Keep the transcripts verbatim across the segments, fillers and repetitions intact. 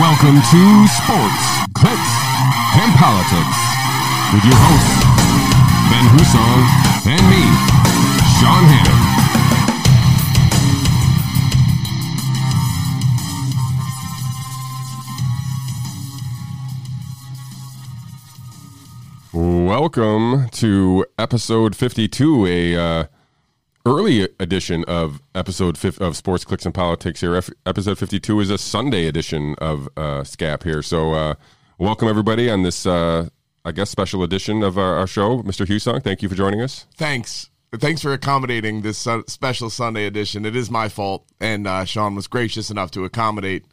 Welcome to Sports, Clicks, and Politics with your hosts, Ben Hussong, and me, Sean Hannan. Welcome to episode fifty-two, a uh, early edition of episode five of Sports, Clicks, and Politics here. F- episode fifty-two is a Sunday edition of uh, SCAP here. So uh, welcome, everybody, on this, uh, I guess, special edition of our, our show. Mister Hussong, thank you for joining us. Thanks. Thanks for accommodating this su- special Sunday edition. It is my fault, and uh, Sean was gracious enough to accommodate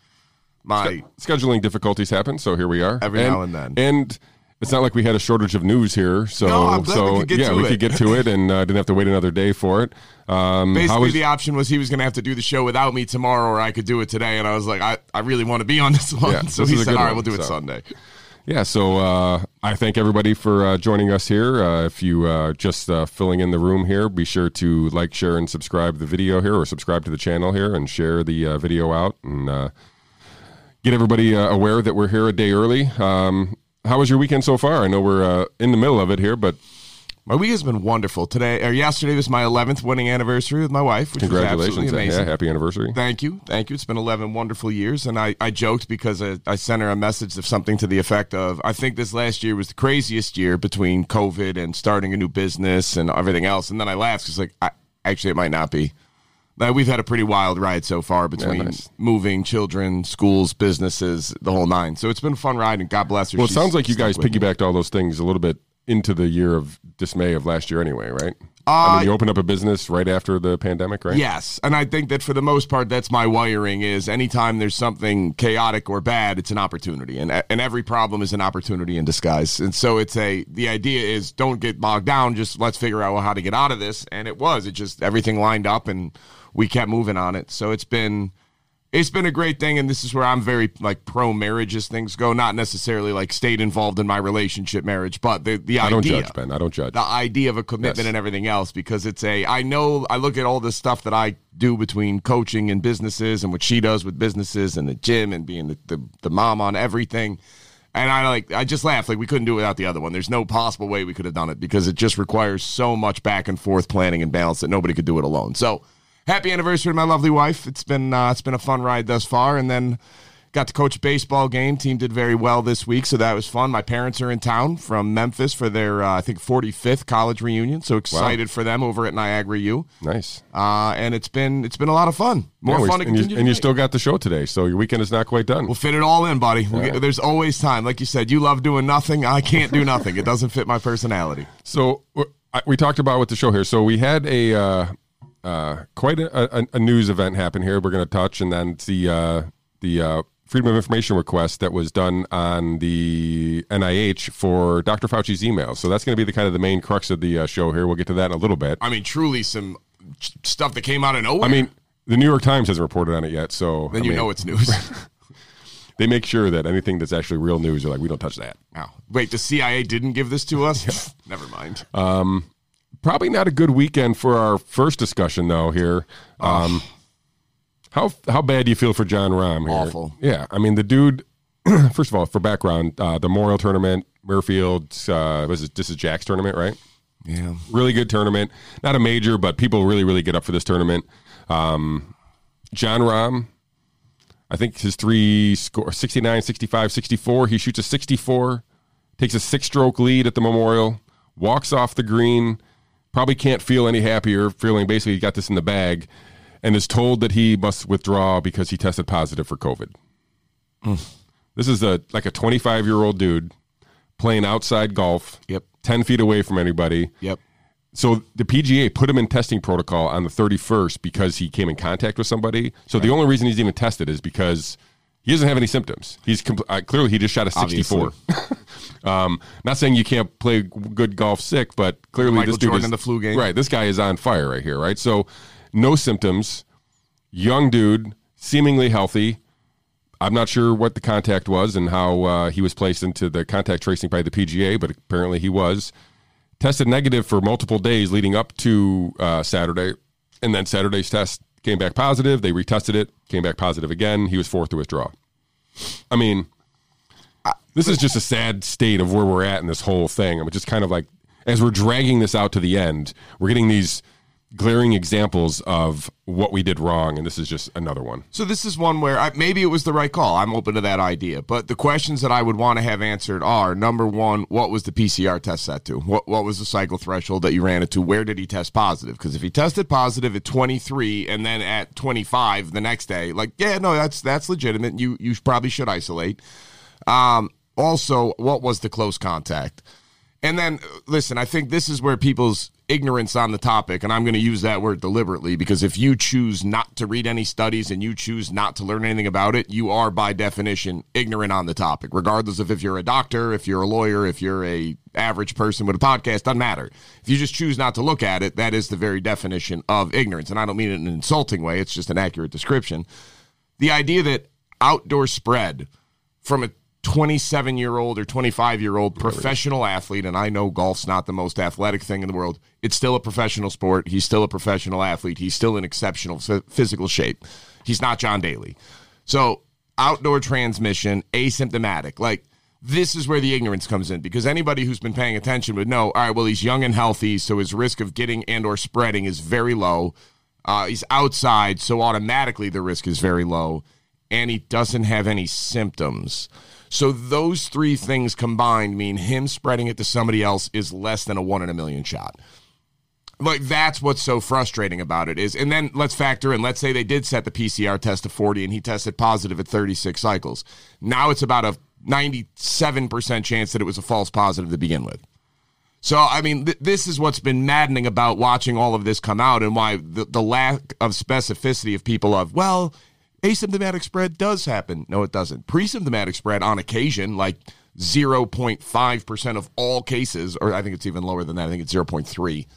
my... Sch- scheduling difficulties happen, so here we are. Every and, now and then. And... It's not like we had a shortage of news here, so no, so we yeah, we it. could get to it, and uh, didn't have to wait another day for it. Um, Basically, was, the option was he was going to have to do the show without me tomorrow, or I could do it today, and I was like, I, I really want to be on this one, yeah, so this he said, all right, one, we'll do so. it Sunday. Yeah, so uh, I thank everybody for uh, joining us here. Uh, if you uh, just uh, filling in the room here, be sure to like, share, and subscribe the video here, or subscribe to the channel here, and share the uh, video out, and uh, get everybody uh, aware that we're here a day early. Um How was your weekend so far? I know we're uh, in the middle of it here, but my week has been wonderful. Today or yesterday was my eleventh wedding anniversary with my wife, which Congratulations. was absolutely amazing. Yeah, happy anniversary! Thank you, thank you. It's been eleven wonderful years, and I, I joked because I, I sent her a message of something to the effect of, "I think this last year was the craziest year between COVID and starting a new business and everything else." And then I laughed because, like, I, actually, it might not be. Like, we've had a pretty wild ride so far between yeah, nice. moving, children, schools, businesses, the whole nine. So it's been a fun ride, and God bless her. Well, it She's sounds like you guys piggybacked me. all those things a little bit into the year of dismay of last year anyway, right? Uh, I mean, you opened up a business right after the pandemic, right? Yes, and I think that for the most part, that's my wiring is anytime there's something chaotic or bad, it's an opportunity, and and every problem is an opportunity in disguise. And so it's a the idea is don't get bogged down, just let's figure out how to get out of this, and it was. It just everything lined up, and we kept moving on it. So it's been it's been a great thing, and this is where I'm very like pro marriage as things go. Not necessarily like stayed involved in my relationship marriage, but the, the idea. I don't judge, Ben. I don't judge. The idea of a commitment yes. and everything else, because it's a I know I look at all this stuff that I do between coaching and businesses and what she does with businesses and the gym and being the, the, the mom on everything. And I like I just laugh, like we couldn't do it without the other one. There's no possible way we could have done it because it just requires so much back and forth planning and balance that nobody could do it alone. So happy anniversary to my lovely wife. It's been uh, it's been a fun ride thus far, and then got to coach a baseball game. Team did very well this week, so that was fun. My parents are in town from Memphis for their, uh, I think, forty-fifth college reunion, so excited wow. for them over at Niagara U. Nice. Uh, and it's been it's been a lot of fun. More yeah, fun to continue. And, you, and you still got the show today, so your weekend is not quite done. We'll fit it all in, buddy. We'll yeah. get, there's always time. Like you said, you love doing nothing. I can't do nothing. It doesn't fit my personality. So we talked about with the show here. So we had a... Uh, Uh, quite a, a, a news event happened here. We're going to touch, and then it's the uh, the uh, Freedom of Information request that was done on the N I H for Doctor Fauci's emails. So that's going to be the kind of the main crux of the uh, show here. We'll get to that in a little bit. I mean, truly some stuff that came out of nowhere. I mean, the New York Times hasn't reported on it yet, so then I you mean, know it's news. They make sure that anything that's actually real news, they're like, we don't touch that. Wow. Wait, the C I A didn't give this to us? Yeah. Never mind. Um. Probably not a good weekend for our first discussion, though, here. Um, how how bad do you feel for Jon Rahm here? Awful. Yeah, I mean, the dude, first of all, for background, uh, the Memorial Tournament, Murrayfield, uh, was it, this is Jack's tournament, right? Yeah. Really good tournament. Not a major, but people really, really get up for this tournament. Um, Jon Rahm, I think his three score, sixty-nine, sixty-five, sixty-four. He shoots a sixty-four, takes a six-stroke lead at the Memorial, walks off the green. Probably can't feel any happier, feeling basically he got this in the bag, and is told that he must withdraw because he tested positive for COVID. Mm. This is a like a twenty-five-year-old dude playing outside golf, yep. ten feet away from anybody. Yep. So the P G A put him in testing protocol on the thirty-first because he came in contact with somebody. So right. the only reason he's even tested is because he doesn't have any symptoms. He's compl- uh, clearly he just shot a sixty-four. Um, not saying you can't play good golf sick, but clearly Michael this dude Jordan is, in the flu game. Right, this guy is on fire right here, right? So no symptoms, young dude, seemingly healthy. I'm not sure what the contact was and how uh, he was placed into the contact tracing by the P G A, but apparently he was. Tested negative for multiple days leading up to uh, Saturday, and then Saturday's test came back positive. They retested it, came back positive again. He was forced to withdraw. I mean, I, this is just a sad state of where we're at in this whole thing. I'm just kind of like, as we're dragging this out to the end, we're getting these glaring examples of what we did wrong, and this is just another one. So this is one where I, maybe it was the right call. I'm open to that idea. But the questions that I would want to have answered are, number one, what was the P C R test set to? What what was the cycle threshold that you ran it to? Where did he test positive? Because if he tested positive at twenty-three and then at twenty-five the next day, like, yeah, no, that's that's legitimate. You, you probably should isolate. Um, also, what was the close contact? And then, listen, I think this is where people's ignorance on the topic, and I'm going to use that word deliberately, because if you choose not to read any studies and you choose not to learn anything about it, you are by definition ignorant on the topic, regardless of if you're a doctor, if you're a lawyer, if you're a average person with a podcast, doesn't matter. If you just choose not to look at it, that is the very definition of ignorance. And I don't mean it in an insulting way. It's just an accurate description. The idea that outdoor spread from a twenty-seven-year-old or twenty-five-year-old professional athlete, and I know golf's not the most athletic thing in the world. It's still a professional sport. He's still a professional athlete. He's still in exceptional physical shape. He's not John Daly. So outdoor transmission, asymptomatic. Like, this is where the ignorance comes in, because anybody who's been paying attention would know, all right, well, he's young and healthy, so his risk of getting and or spreading is very low. Uh, he's outside, so automatically the risk is very low, and he doesn't have any symptoms. So those three things combined mean him spreading it to somebody else is less than a one in a million shot. Like, that's what's so frustrating about it is, and then let's factor in, let's say they did set the P C R test to forty and he tested positive at thirty-six cycles. Now it's about a ninety-seven percent chance that it was a false positive to begin with. So, I mean, th- this is what's been maddening about watching all of this come out, and why the, the lack of specificity of people of, well, asymptomatic spread does happen. No, it doesn't. Pre-symptomatic spread on occasion, like zero point five percent of all cases, or I think it's even lower than that. I think it's zero point three.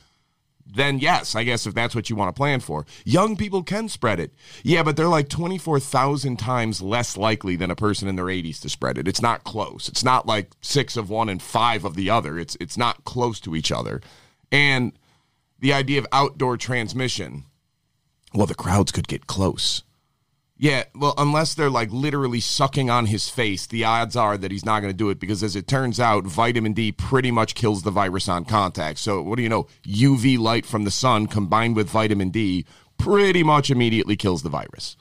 Then yes, I guess if that's what you want to plan for. Young people can spread it. Yeah, but they're like twenty-four thousand times less likely than a person in their eighties to spread it. It's not close. It's not like six of one and five of the other. It's it's not close to each other. And the idea of outdoor transmission, well, the crowds could get close. Yeah, well, unless they're like literally sucking on his face, the odds are that he's not going to do it, because as it turns out, vitamin D pretty much kills the virus on contact. So what do you know? U V light from the sun combined with vitamin D pretty much immediately kills the virus.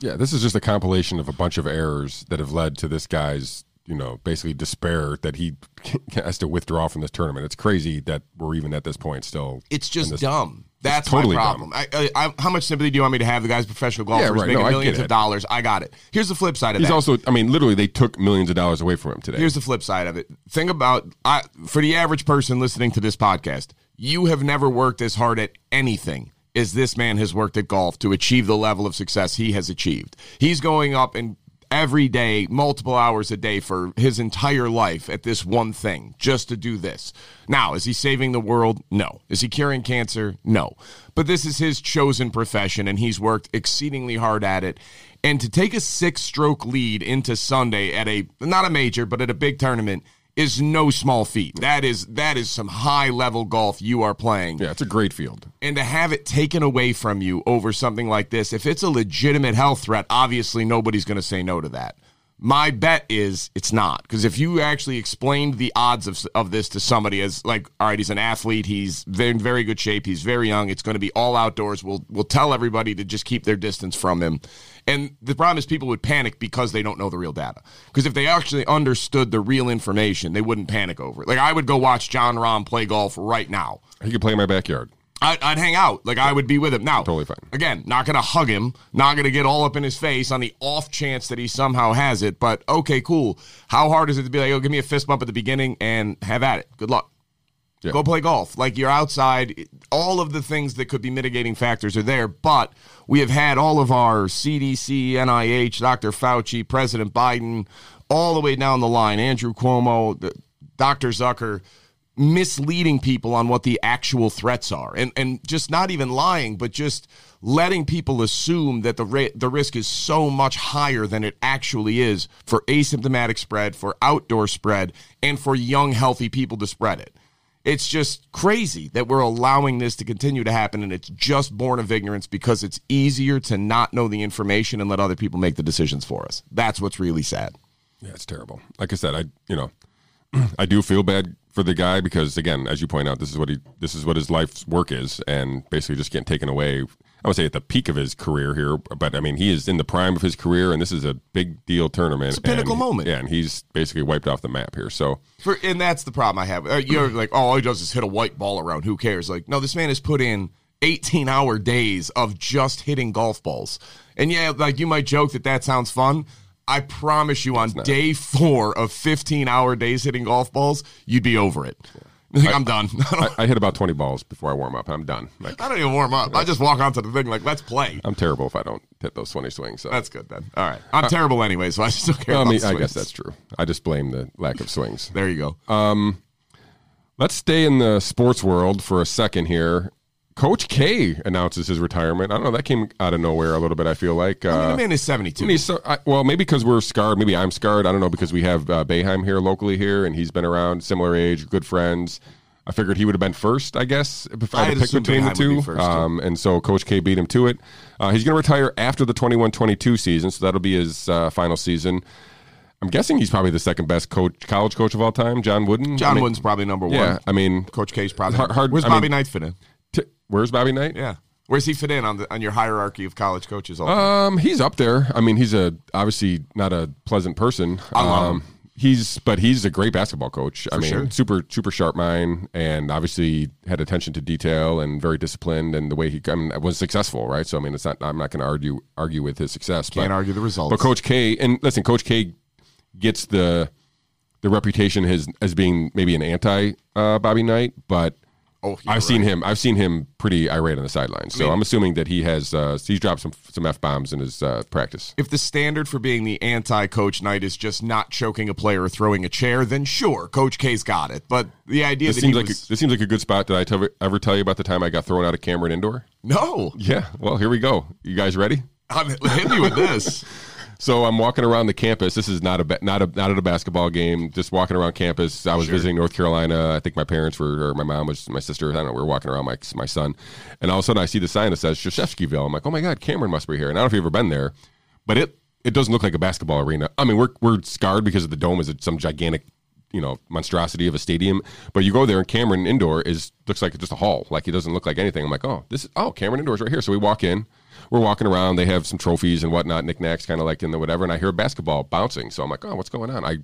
Yeah, this is just a compilation of a bunch of errors that have led to this guy's, you know, basically despair that he has to withdraw from this tournament. It's crazy that we're even at this point still. It's just this- dumb. That's totally my problem. I, I, I, how much sympathy do you want me to have? The guy's professional golfers, yeah, right. making no, millions of dollars. I got it. Here's the flip side of He's that. He's also, I mean, literally, they took millions of dollars away from him today. Here's the flip side of it. Think about, I, for the average person listening to this podcast, you have never worked as hard at anything as this man has worked at golf to achieve the level of success he has achieved. He's going up and every day, multiple hours a day for his entire life at this one thing, just to do this. Now, is he saving the world? No. Is he curing cancer? No. But this is his chosen profession, and he's worked exceedingly hard at it. And to take a six-stroke lead into Sunday at a, not a major, but at a big tournament is no small feat. That is that is some high-level golf you are playing. Yeah, it's a great field. And to have it taken away from you over something like this, if it's a legitimate health threat, obviously nobody's going to say no to that. My bet is it's not, because if you actually explained the odds of of this to somebody as like, all right, he's an athlete, he's in very good shape, he's very young, it's going to be all outdoors, we'll, we'll tell everybody to just keep their distance from him. And the problem is people would panic because they don't know the real data. Because if they actually understood the real information, they wouldn't panic over it. Like, I would go watch Jon Rahm play golf right now. He could play in my backyard. I'd, I'd hang out. Like, I would be with him. Now, totally fine. Again, not going to hug him, not going to get all up in his face on the off chance that he somehow has it. But, okay, cool. How hard is it to be like, oh, give me a fist bump at the beginning and have at it? Good luck. Yeah. Go play golf. Like, you're outside. All of the things that could be mitigating factors are there, but we have had all of our C D C, N I H, Doctor Fauci, President Biden, all the way down the line, Andrew Cuomo, the, Doctor Zucker, misleading people on what the actual threats are, and and just not even lying, but just letting people assume that the ra- the risk is so much higher than it actually is for asymptomatic spread, for outdoor spread, and for young, healthy people to spread it. It's just crazy that we're allowing this to continue to happen, and it's just born of ignorance because it's easier to not know the information and let other people make the decisions for us. That's what's really sad. Yeah, it's terrible. Like I said, I you know, I do feel bad for the guy because, again, as you point out, this is what he this is what his life's work is, and basically just getting taken away. I would say at the peak of his career here, but I mean, he is in the prime of his career, and this is a big deal tournament. It's a pinnacle and, moment. Yeah, and he's basically wiped off the map here. So, for, and that's the problem I have. Uh, you're like, oh, all he does is hit a white ball around. Who cares? Like, no, this man has put in eighteen-hour days of just hitting golf balls. And yeah, like you might joke that that sounds fun. I promise you, on day four of fifteen-hour days hitting golf balls, you'd be over it. Yeah. Like, I'm done. I, I hit about twenty balls before I warm up. I'm done. Like, I don't even warm up. I just walk onto the thing like, let's play. I'm terrible if I don't hit those twenty swings. So. That's good, then. All right. I'm uh, terrible anyway, so I just don't care well, about I mean, swings. I guess that's true. I just blame the lack of swings. There you go. Um, let's stay in the sports world for a second here. Coach K announces his retirement. I don't know. That came out of nowhere a little bit, I feel like. Uh, I mean, the man is seventy-two. I mean, he's so, I, well, maybe because we're scarred. Maybe I'm scarred. I don't know, because we have uh, Boeheim here locally here, and he's been around, similar age, good friends. I figured he would have been first, I guess, if I had to pick between Boeheim the two. Be first, um, and so Coach K beat him to it. Uh, he's going to retire after the twenty-one twenty-two season, so that'll be his uh, final season. I'm guessing he's probably the second best coach, college coach of all time, John Wooden. John I mean, Wooden's probably number one. Yeah, I mean. Coach K's probably hard, hard. Where's I Bobby mean, Knight fit in? Where's Bobby Knight? Yeah. Where's he fit in on the, on your hierarchy of college coaches? All um, he's up there. I mean, he's a obviously not a pleasant person. I love um, him. He's, but he's a great basketball coach. For I mean, sure. super, super sharp mind, and obviously had attention to detail and very disciplined, and the way he I mean, was successful, right? So, I mean, it's not, I'm not going to argue, argue with his success. Can't but, argue the results. But Coach K, and listen, Coach K gets the, the reputation his, as being maybe an anti uh, Bobby Knight, but Oh, I've right. seen him. I've seen him pretty irate on the sidelines. So I mean, I'm assuming that he has. Uh, he's dropped some some f bombs in his uh, practice. If the standard for being the anti Coach Knight is just not choking a player or throwing a chair, then sure, Coach K's got it. But the idea this that seems he like was... a, this seems like a good spot. Did I t- ever tell you about the time I got thrown out of Cameron Indoor? No. Yeah. Well, here we go. You guys ready? I'm hit me with this. So I'm walking around the campus. This is not a not a not at a basketball game. Just walking around campus. I was sure. visiting North Carolina. I think my parents were, or my mom was, my sister. I don't know. We were walking around my my son, and all of a sudden I see the sign that says Shashevskyville. I'm like, oh my god, Cameron must be here. And I don't know if you've ever been there, but it it doesn't look like a basketball arena. I mean, we're we're scarred because the dome is some gigantic, you know, monstrosity of a stadium. But you go there, and Cameron Indoor is looks like just a hall. Like it doesn't look like anything. I'm like, oh, this is oh Cameron Indoor is right here. So we walk in. We're walking around. They have some trophies and whatnot, knickknacks, kind of like in the whatever. And I hear basketball bouncing, so I'm like, "Oh, what's going on?" I,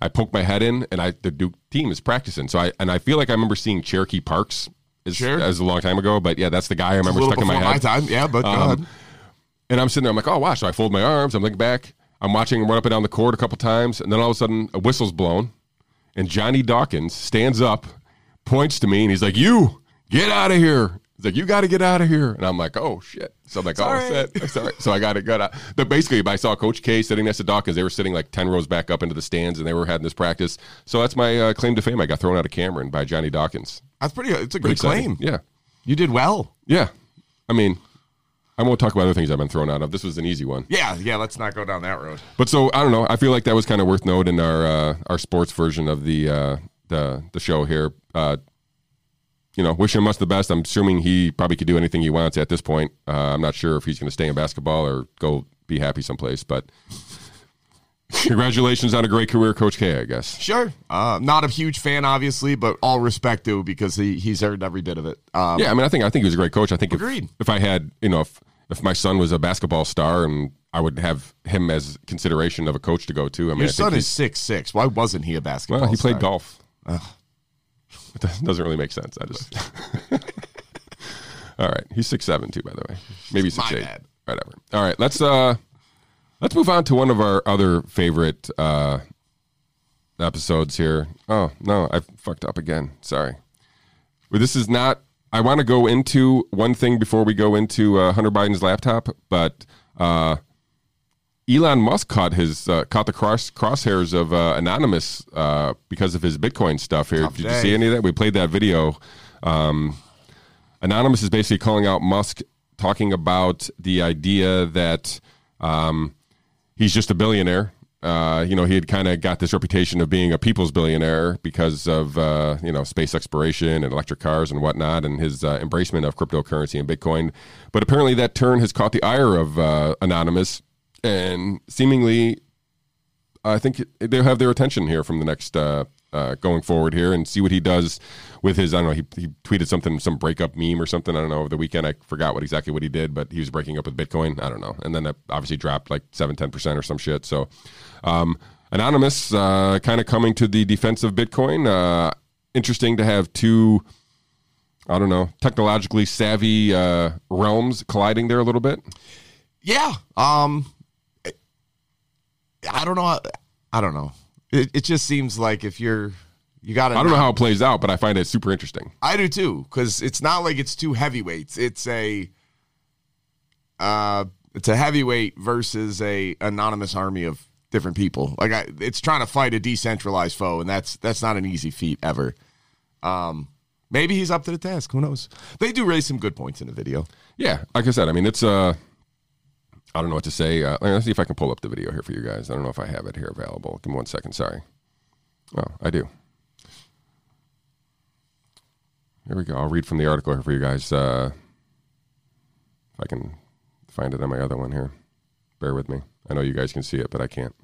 I poke my head in, and I the Duke team is practicing. So I and I feel like I remember seeing Cherokee Parks as, sure. as a long time ago, but yeah, that's the guy I remember stuck in my head. My time, yeah, but um, and I'm sitting there, I'm like, "Oh, wow!" So I fold my arms, I'm looking back, I'm watching him run up and down the court a couple times, and then all of a sudden, a whistle's blown, and Johnny Dawkins stands up, points to me, and he's like, "You get out of here." Like, you got to get out of here. And I'm like, oh, shit. So I'm like, oh, set. Sorry. So I got it. Got out. But basically, I saw Coach K sitting next to Dawkins. They were sitting like ten rows back up into the stands, and they were having this practice. So that's my uh, claim to fame. I got thrown out of Cameron by Johnny Dawkins. That's pretty, it's a pretty good exciting. Claim. Yeah. You did well. Yeah. I mean, I won't talk about other things I've been thrown out of. This was an easy one. Yeah. Yeah. Let's not go down that road. But so, I don't know. I feel like that was kind of worth noting in our, uh, our sports version of the, uh, the, the show here. Uh, You know, wish him much the best. I'm assuming he probably could do anything he wants at this point. Uh, I'm not sure if he's going to stay in basketball or go be happy someplace. But congratulations on a great career, Coach K, I guess. Sure. Uh, not a huge fan, obviously, but all respect to because he, he's earned every bit of it. Um, yeah, I mean, I think I think he was a great coach. I think if, if I had, you know, if, if my son was a basketball star and I would have him as consideration of a coach to go to. I mean, Your I son is six foot six. Why wasn't he a basketball star? Well, he star? played golf. Ugh. It doesn't really make sense. I just. All right, he's six seven too, by the way. Maybe six eight. Whatever. All right, let's uh, let's move on to one of our other favorite uh, episodes here. Oh no, I fucked up again. Sorry. Well, this is not. I want to go into one thing before we go into uh, Hunter Biden's laptop, but uh, Elon Musk caught his uh, caught the cross crosshairs of uh, Anonymous uh, because of his Bitcoin stuff here. Tough Did day. You see any of that? We played that video. Um, Anonymous is basically calling out Musk, talking about the idea that um, he's just a billionaire Uh, you know, he had kind of got this reputation of being a people's billionaire because of, uh, you know, space exploration and electric cars and whatnot, and his uh, embracement of cryptocurrency and Bitcoin. But apparently that turn has caught the ire of uh, Anonymous, and seemingly I think they'll have their attention here from the next uh, uh, going forward here, and see what he does with his, I don't know, he, he tweeted something, some breakup meme or something. I don't know, over the weekend. I forgot what exactly what he did, but he was breaking up with Bitcoin. I don't know. And then that obviously dropped like seven, ten percent or some shit. So um, Anonymous uh, kind of coming to the defense of Bitcoin. Uh, interesting to have two, I don't know, technologically savvy uh, realms colliding there a little bit. Yeah. Um I don't know. I don't know. It, it just seems like if you're, you got to. I don't know how it plays out, but I find it super interesting. I do too, because it's not like it's two heavyweights. It's a, uh, it's a heavyweight versus a anonymous army of different people. Like I, it's trying to fight a decentralized foe, and that's that's not an easy feat ever. Um, maybe he's up to the task. Who knows? They do raise some good points in the video. Yeah, like I said, I mean it's uh I don't know what to say. Uh, let's see if I can pull up the video here for you guys. I don't know if I have it here available. Give me one second. Sorry. Oh, I do. Here we go. I'll read from the article here for you guys. Uh, if I can find it on my other one here. Bear with me. I know you guys can see it, but I can't.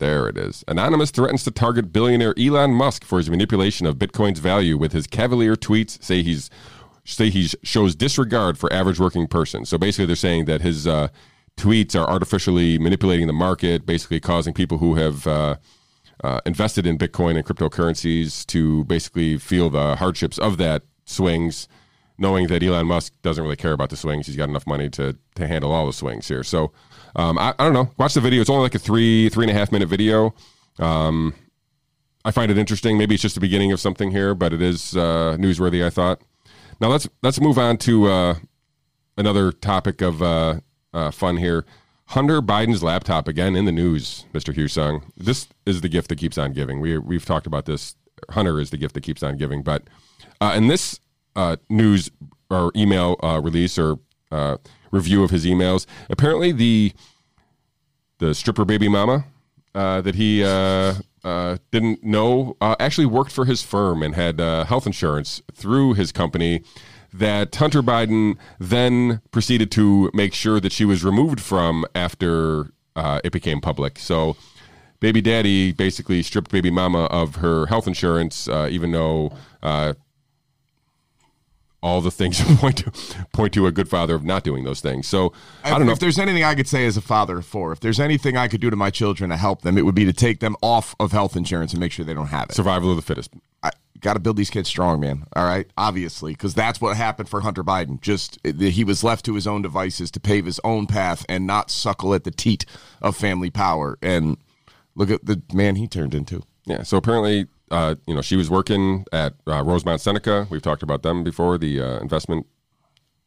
There it is. Anonymous threatens to target billionaire Elon Musk for his manipulation of Bitcoin's value with his cavalier tweets. Say he's... say he shows disregard for average working person. So basically they're saying that his uh, tweets are artificially manipulating the market, basically causing people who have uh, uh, invested in Bitcoin and cryptocurrencies to basically feel the hardships of that swings, knowing that Elon Musk doesn't really care about the swings. He's got enough money to to handle all the swings here. So um, I, I don't know. Watch the video. It's only like a three, three and a half minute video. Um, I find it interesting. Maybe it's just the beginning of something here, but it is uh, newsworthy, I thought. Now let's let's move on to uh, another topic of uh, uh, fun here. Hunter Biden's laptop again in the news, Mister Hussong. This is the gift that keeps on giving. We we've talked about this. Hunter is the gift that keeps on giving. But uh, in this uh, news or email uh, release or uh, review of his emails, apparently the the stripper baby mama uh, that he uh, Uh, didn't know, uh, actually worked for his firm and had uh, health insurance through his company, that Hunter Biden then proceeded to make sure that she was removed from after uh, it became public. So baby daddy basically stripped baby mama of her health insurance, uh, even though uh, all the things point to point to a good father of not doing those things. So I don't if, know if there's anything I could say as a father of four, if there's anything I could do to my children to help them, it would be to take them off of health insurance and make sure they don't have it. Survival of the fittest. I got to build these kids strong, man. All right. Obviously, because that's what happened for Hunter Biden. Just he was left to his own devices to pave his own path and not suckle at the teat of family power. And look at the man he turned into. Yeah. So apparently, Uh, you know, she was working at uh, Rosemont Seneca. We've talked about them before, the uh, investment,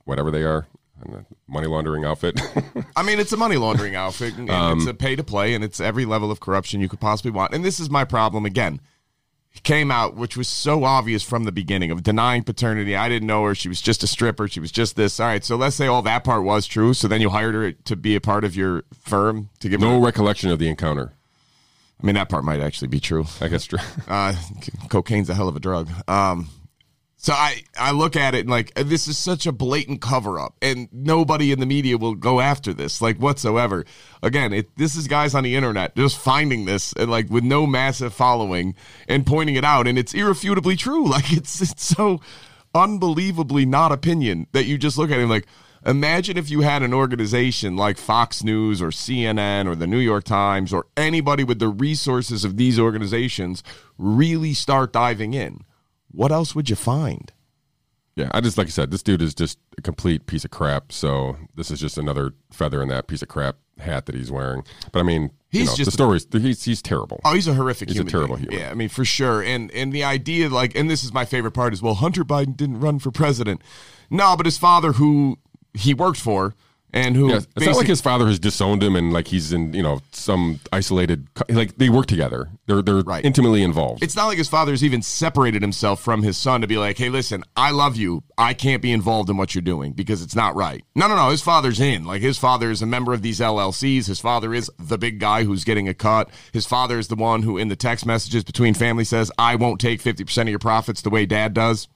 whatever they are, money laundering outfit. I mean, it's a money laundering outfit, and, and um, it's a pay to play, and it's every level of corruption you could possibly want. And this is my problem again. He came out, which was so obvious from the beginning, of denying paternity. I didn't know her. She was just a stripper. She was just this. All right, so let's say all that part was true. So then you hired her to be a part of your firm to give no her- recollection of the encounter. I mean, that part might actually be true. I guess true. uh, cocaine's a hell of a drug. Um, so I, I look at it and like, this is such a blatant cover-up, and nobody in the media will go after this, like, whatsoever. Again, it, this is guys on the internet just finding this, and like, with no massive following, and pointing it out, and it's irrefutably true. Like, it's, it's so unbelievably not opinion that you just look at it and like, imagine if you had an organization like Fox News or C N N or the New York Times or anybody with the resources of these organizations really start diving in. What else would you find? Yeah, I just, like I said, this dude is just a complete piece of crap. So this is just another feather in that piece of crap hat that he's wearing. But I mean, he's you know, just the stories. He's he's terrible. Oh, he's a horrific. He's human a terrible being. Human. Yeah, I mean, for sure. And and the idea, like, and this is my favorite part is, well, Hunter Biden didn't run for president. No, but his father, who he worked for, and who yes, it's not like his father has disowned him and like he's in, you know, some isolated, like they work together. They're they're right. intimately involved. It's not like his father's even separated himself from his son to be like, hey, listen, I love you. I can't be involved in what you're doing because it's not right. No, no, no. His father's in. Like his father is a member of these L L Cs. His father is the big guy who's getting a cut. His father is the one who in the text messages between family says, I won't take fifty percent of your profits the way dad does.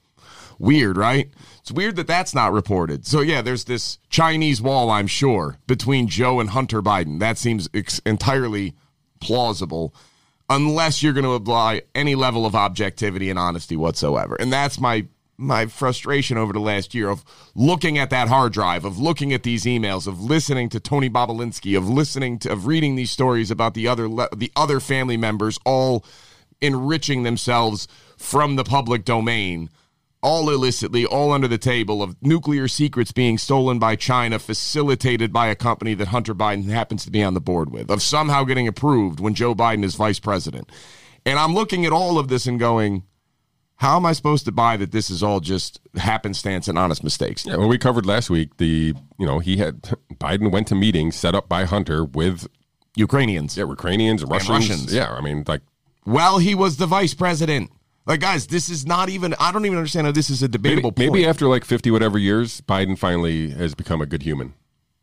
Weird, right? It's weird that that's not reported. So, yeah, there's this Chinese wall, I'm sure, between Joe and Hunter Biden. That seems ex- entirely plausible, unless you're going to apply any level of objectivity and honesty whatsoever. And that's my my frustration over the last year of looking at that hard drive, of looking at these emails, of listening to Tony Bobolinsky, of listening to, of reading these stories about the other le- the other family members all enriching themselves from the public domain, all illicitly, all under the table, of nuclear secrets being stolen by China, facilitated by a company that Hunter Biden happens to be on the board with, of somehow getting approved when Joe Biden is vice president. And I'm looking at all of this and going, how am I supposed to buy that this is all just happenstance and honest mistakes? Yeah, well, we covered last week the, you know, he had, Biden went to meetings set up by Hunter with Ukrainians. Yeah, Ukrainians, Russians. Russians. Yeah, I mean, like. Well, he was the vice president. Like, guys, this is not even, I don't even understand how this is a debatable maybe, point. Maybe after like fifty whatever years, Biden finally has become a good human.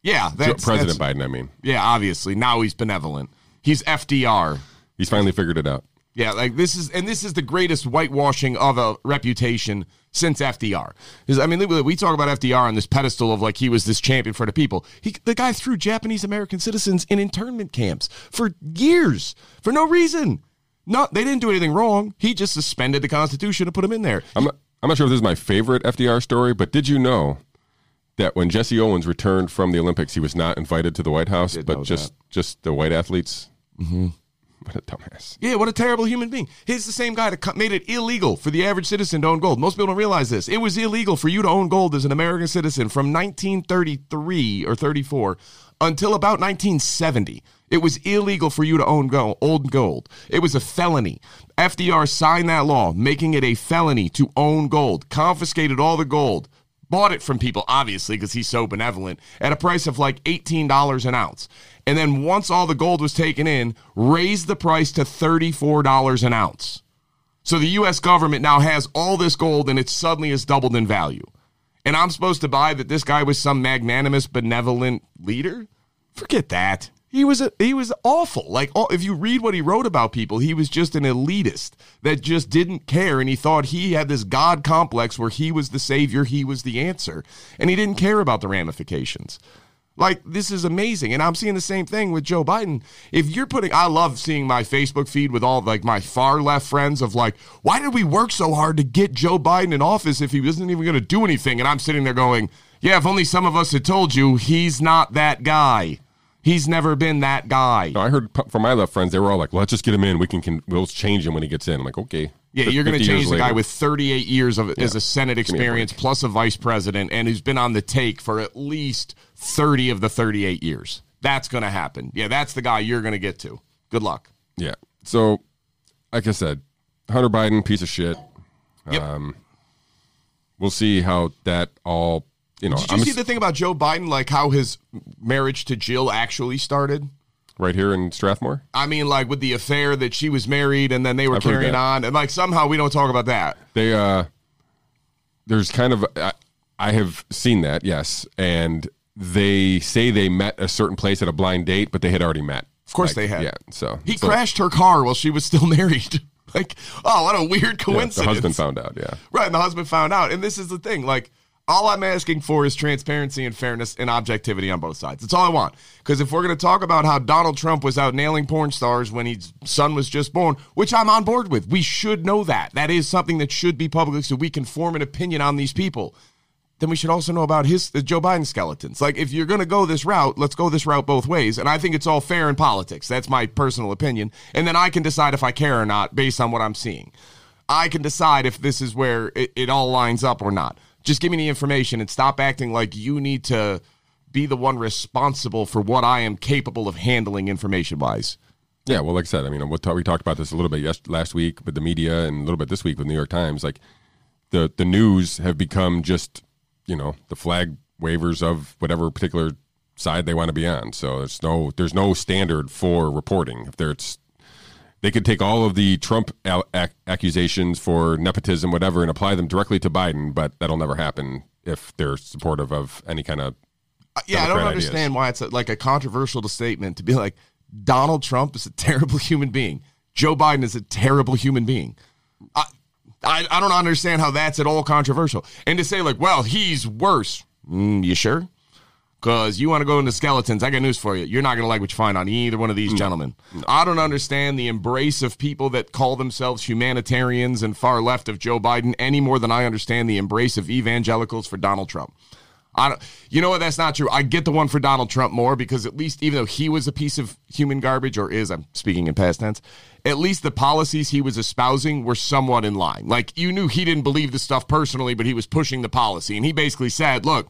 Yeah. That's, President that's, Biden, I mean. Yeah, obviously. Now he's benevolent. He's F D R. He's finally figured it out. Yeah, like this is, and this is the greatest whitewashing of a reputation since F D R. I mean, we talk about F D R on this pedestal of like he was this champion for the people. He, the guy threw Japanese American citizens in internment camps for years for no reason. No, they didn't do anything wrong. He just suspended the Constitution to put him in there. I'm not, I'm not sure if this is my favorite F D R story, but did you know that when Jesse Owens returned from the Olympics, he was not invited to the White House, but just, just the white athletes? Mm-hmm. What a dumbass. Yeah, what a terrible human being. He's the same guy that made it illegal for the average citizen to own gold. Most people don't realize this. It was illegal for you to own gold as an American citizen from nineteen thirty-three or thirty-four until about nineteen seventy. It was illegal for you to own gold, old gold. It was a felony. F D R signed that law, making it a felony to own gold, confiscated all the gold, bought it from people, obviously, because he's so benevolent, at a price of like eighteen dollars an ounce. And then once all the gold was taken in, raised the price to thirty-four dollars an ounce. So the U S government now has all this gold, and it suddenly has doubled in value. And I'm supposed to buy that this guy was some magnanimous, benevolent leader? Forget that. He was a, he was awful. Like, all, if you read what he wrote about people, he was just an elitist that just didn't care, and he thought he had this God complex where he was the savior, he was the answer, and he didn't care about the ramifications. Like, this is amazing, and I'm seeing the same thing with Joe Biden. If you're putting, I love seeing my Facebook feed with all, like, my far-left friends of, like, why did we work so hard to get Joe Biden in office if he wasn't even going to do anything? And I'm sitting there going, yeah, if only some of us had told you he's not that guy. He's never been that guy. No, I heard from my left friends, they were all like, well, let's just get him in. We can, can we'll change him when he gets in. I'm like, okay. Yeah, you're going to change the later. Guy with thirty-eight years of yeah. as a Senate experience, a plus a vice president, and who's been on the take for at least thirty of the thirty-eight years. That's going to happen. Yeah, that's the guy you're going to get to. Good luck. Yeah. So, like I said, Hunter Biden, piece of shit. Yep. Um, we'll see how that all... You know, Did you I'm see a, the thing about Joe Biden, like how his marriage to Jill actually started? Right here in Strathmore? I mean, like with the affair that she was married and then they were I've carrying on. And like somehow we don't talk about that. They, uh, there's kind of, I, I have seen that, yes. And they say they met a certain place at a blind date, but they had already met. Of course like, they had. Yeah. So he so. crashed her car while she was still married. Like, oh, what a weird coincidence. Yeah, the husband found out, yeah. Right. And the husband found out. And this is the thing, like, all I'm asking for is transparency and fairness and objectivity on both sides. That's all I want. Because if we're going to talk about how Donald Trump was out nailing porn stars when his son was just born, which I'm on board with, we should know that. That is something that should be public so we can form an opinion on these people. Then we should also know about his uh, Joe Biden skeletons. Like, if you're going to go this route, let's go this route both ways. And I think it's all fair in politics. That's my personal opinion. And then I can decide if I care or not based on what I'm seeing. I can decide if this is where it, it all lines up or not. Just give me the information and stop acting like you need to be the one responsible for what I am capable of handling information-wise. Yeah, well, like I said, I mean, we talked about this a little bit last week with the media and a little bit this week with New York Times. Like, the, the news have become just, you know, the flag wavers of whatever particular side they want to be on. So there's no there's no standard for reporting. If there's they could take all of the Trump al- ac- accusations for nepotism, whatever, and apply them directly to Biden, but that'll never happen if they're supportive of any kind of uh, yeah. I don't understand ideas. Why it's a, like a controversial statement to be like Donald Trump is a terrible human being. Joe Biden is a terrible human being. I, I, I don't understand how that's at all controversial. And to say like, well, he's worse. Mm, you sure? Because you want to go into skeletons. I got news for you. You're not going to like what you find on either one of these gentlemen. No. I don't understand the embrace of people that call themselves humanitarians and far left of Joe Biden any more than I understand the embrace of evangelicals for Donald Trump. I don't, you know what? That's not true. I get the one for Donald Trump more because at least even though he was a piece of human garbage or is, I'm speaking in past tense, at least the policies he was espousing were somewhat in line. Like you knew he didn't believe the stuff personally, but he was pushing the policy. And he basically said, look,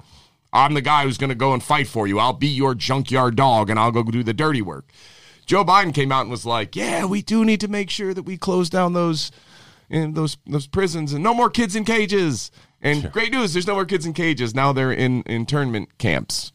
I'm the guy who's going to go and fight for you. I'll be your junkyard dog and I'll go do the dirty work. Joe Biden came out and was like, yeah, we do need to make sure that we close down those, you know, those, those prisons and no more kids in cages. And sure. Great news, there's no more kids in cages. Now they're in internment camps.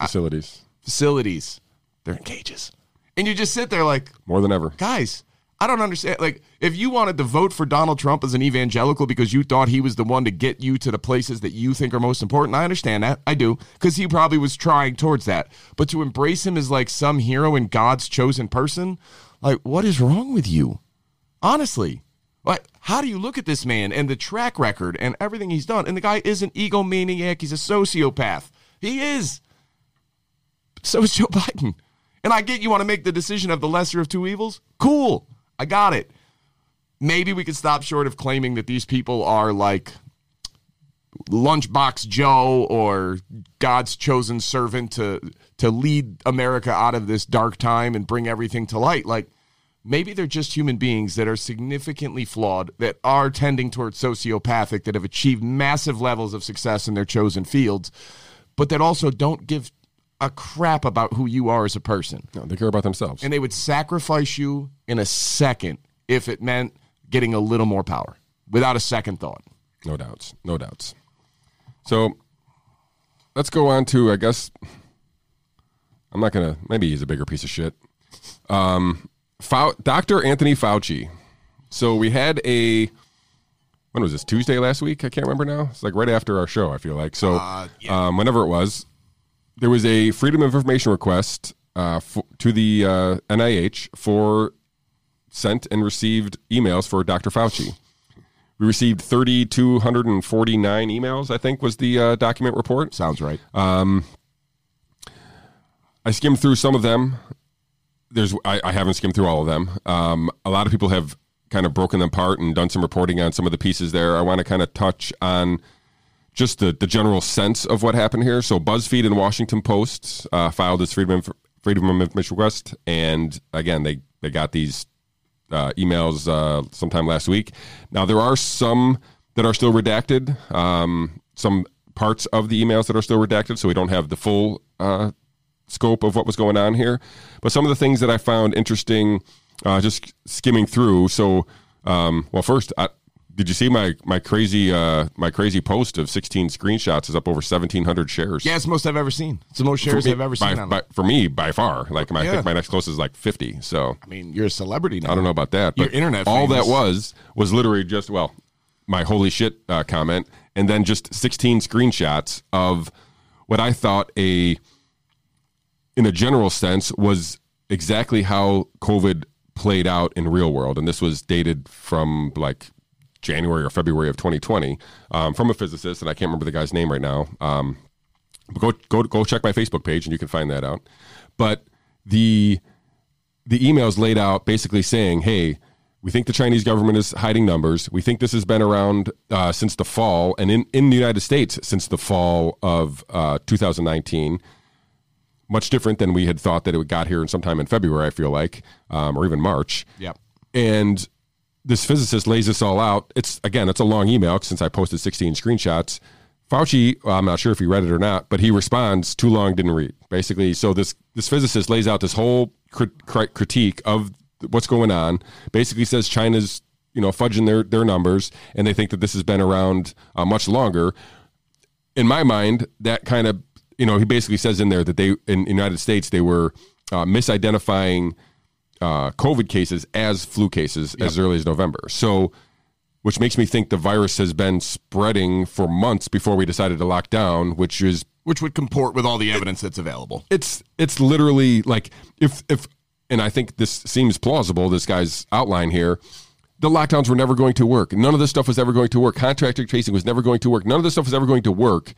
Facilities. I, facilities. They're in cages. And you just sit there like... More than ever. Guys, I don't understand. Like, if you wanted to vote for Donald Trump as an evangelical because you thought he was the one to get you to the places that you think are most important, I understand that. I do. Because he probably was trying towards that. But to embrace him as like some hero and God's chosen person, like, what is wrong with you? Honestly. Like, how do you look at this man and the track record and everything he's done? And the guy is an egomaniac. He's a sociopath. He is. So is Joe Biden. And I get you want to make the decision of the lesser of two evils. Cool. I got it. Maybe we could stop short of claiming that these people are like Lunchbox Joe or God's chosen servant to to lead America out of this dark time and bring everything to light. Like, maybe they're just human beings that are significantly flawed, that are tending towards sociopathic, that have achieved massive levels of success in their chosen fields, but that also don't give a crap about who you are as a person. No, they care about themselves. And they would sacrifice you in a second if it meant getting a little more power, without a second thought. No doubts. No doubts. So let's go on to, I guess, I'm not going to, maybe he's a bigger piece of shit. Um... Fau- Doctor Anthony Fauci. So we had a, when was this, Tuesday last week? I can't remember now. It's like right after our show, I feel like. So uh, yeah. um, whenever it was, there was a Freedom of Information request uh, f- to the uh, N I H for sent and received emails for Doctor Fauci. We received three thousand two hundred forty-nine emails, I think, was the uh, document report. Sounds right. Um, I skimmed through some of them. There's, I, I haven't skimmed through all of them. Um, a lot of people have kind of broken them apart and done some reporting on some of the pieces there. I want to kind of touch on just the, the general sense of what happened here. So BuzzFeed and Washington Post uh, filed this Freedom of, Freedom of Information request. And again, they, they got these uh, emails uh, sometime last week. Now, there are some that are still redacted, um, some parts of the emails that are still redacted, so we don't have the full uh scope of what was going on here. But some of the things that I found interesting, uh, just skimming through. So, um, well, first, I, did you see my, my crazy, uh, my crazy post of sixteen screenshots is up over seventeen hundred shares. Yeah. It's the most I've ever seen. It's the most shares me, I've ever by, seen. On by, for me by far, like my, yeah. I think my next closest is like fifty. So, I mean, you're a celebrity now. I don't know about that, but your internet all famous. That was, was literally just, well, my holy shit uh, comment. And then just sixteen screenshots of what I thought a, in a general sense, was exactly how COVID played out in real world. And this was dated from like January or February of twenty twenty um, from a physicist, and I can't remember the guy's name right now. Um, but go go go check my Facebook page, and you can find that out. But the the emails laid out basically saying, hey, we think the Chinese government is hiding numbers. We think this has been around uh, since the fall, and in, in the United States since the fall of uh, two thousand nineteen, much different than we had thought that it got here in sometime in February, I feel like, um, or even March. Yep. And this physicist lays this all out. It's, again, it's a long email since I posted sixteen screenshots. Fauci, well, I'm not sure if he read it or not, but he responds, too long, didn't read. Basically, so this, this physicist lays out this whole crit- crit- critique of what's going on, basically says China's, you know, fudging their, their numbers, and they think that this has been around uh, much longer. In my mind, that kind of you know, he basically says in there that they, in the United States, they were uh, misidentifying uh, COVID cases as flu cases yep. as early as November. So, which makes me think the virus has been spreading for months before we decided to lock down, which is... Which would comport with all the evidence it, that's available. It's it's literally like, if if and I think this seems plausible, this guy's outline here, the lockdowns were never going to work. None of this stuff was ever going to work. Contract tracing was never going to work. None of this stuff was ever going to work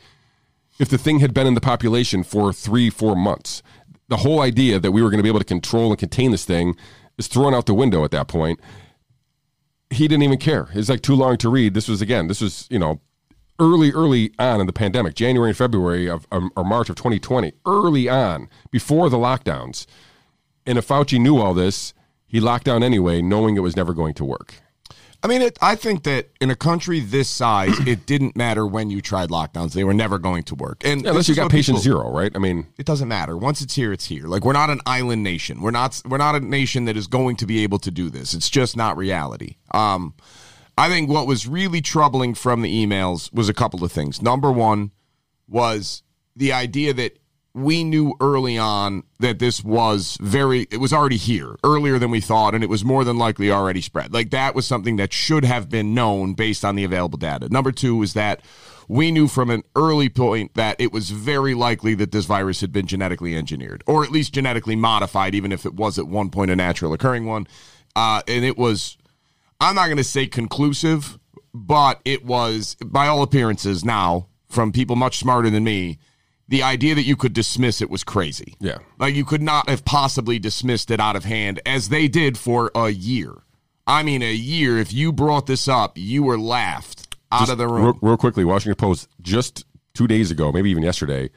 if the thing had been in the population for three, four months. The whole idea that we were going to be able to control and contain this thing is thrown out the window at that point. He didn't even care. It's like too long to read. This was, again, this was, you know, early, early on in the pandemic, January and February of um, or March of twenty twenty, early on, before the lockdowns. And if Fauci knew all this, he locked down anyway, knowing it was never going to work. I mean, it, I think that in a country this size, it didn't matter when you tried lockdowns. They were never going to work. And yeah, unless you got patient people, zero, right? I mean, it doesn't matter. Once it's here, it's here. Like, we're not an island nation. We're not we're not a nation that is going to be able to do this. It's just not reality. Um, I think what was really troubling from the emails was a couple of things. Number one was the idea that we knew early on that this was very, it was already here earlier than we thought, and it was more than likely already spread. Like, that was something that should have been known based on the available data. Number two was that we knew from an early point that it was very likely that this virus had been genetically engineered, or at least genetically modified, even if it was at one point a natural occurring one. Uh, and it was, I'm not going to say conclusive, but it was, by all appearances now, from people much smarter than me, the idea that you could dismiss it was crazy. Yeah. Like, you could not have possibly dismissed it out of hand, as they did for a year. I mean, a year. If you brought this up, you were laughed out just of the room. Real, real quickly, Washington Post, just two days ago, maybe even yesterday,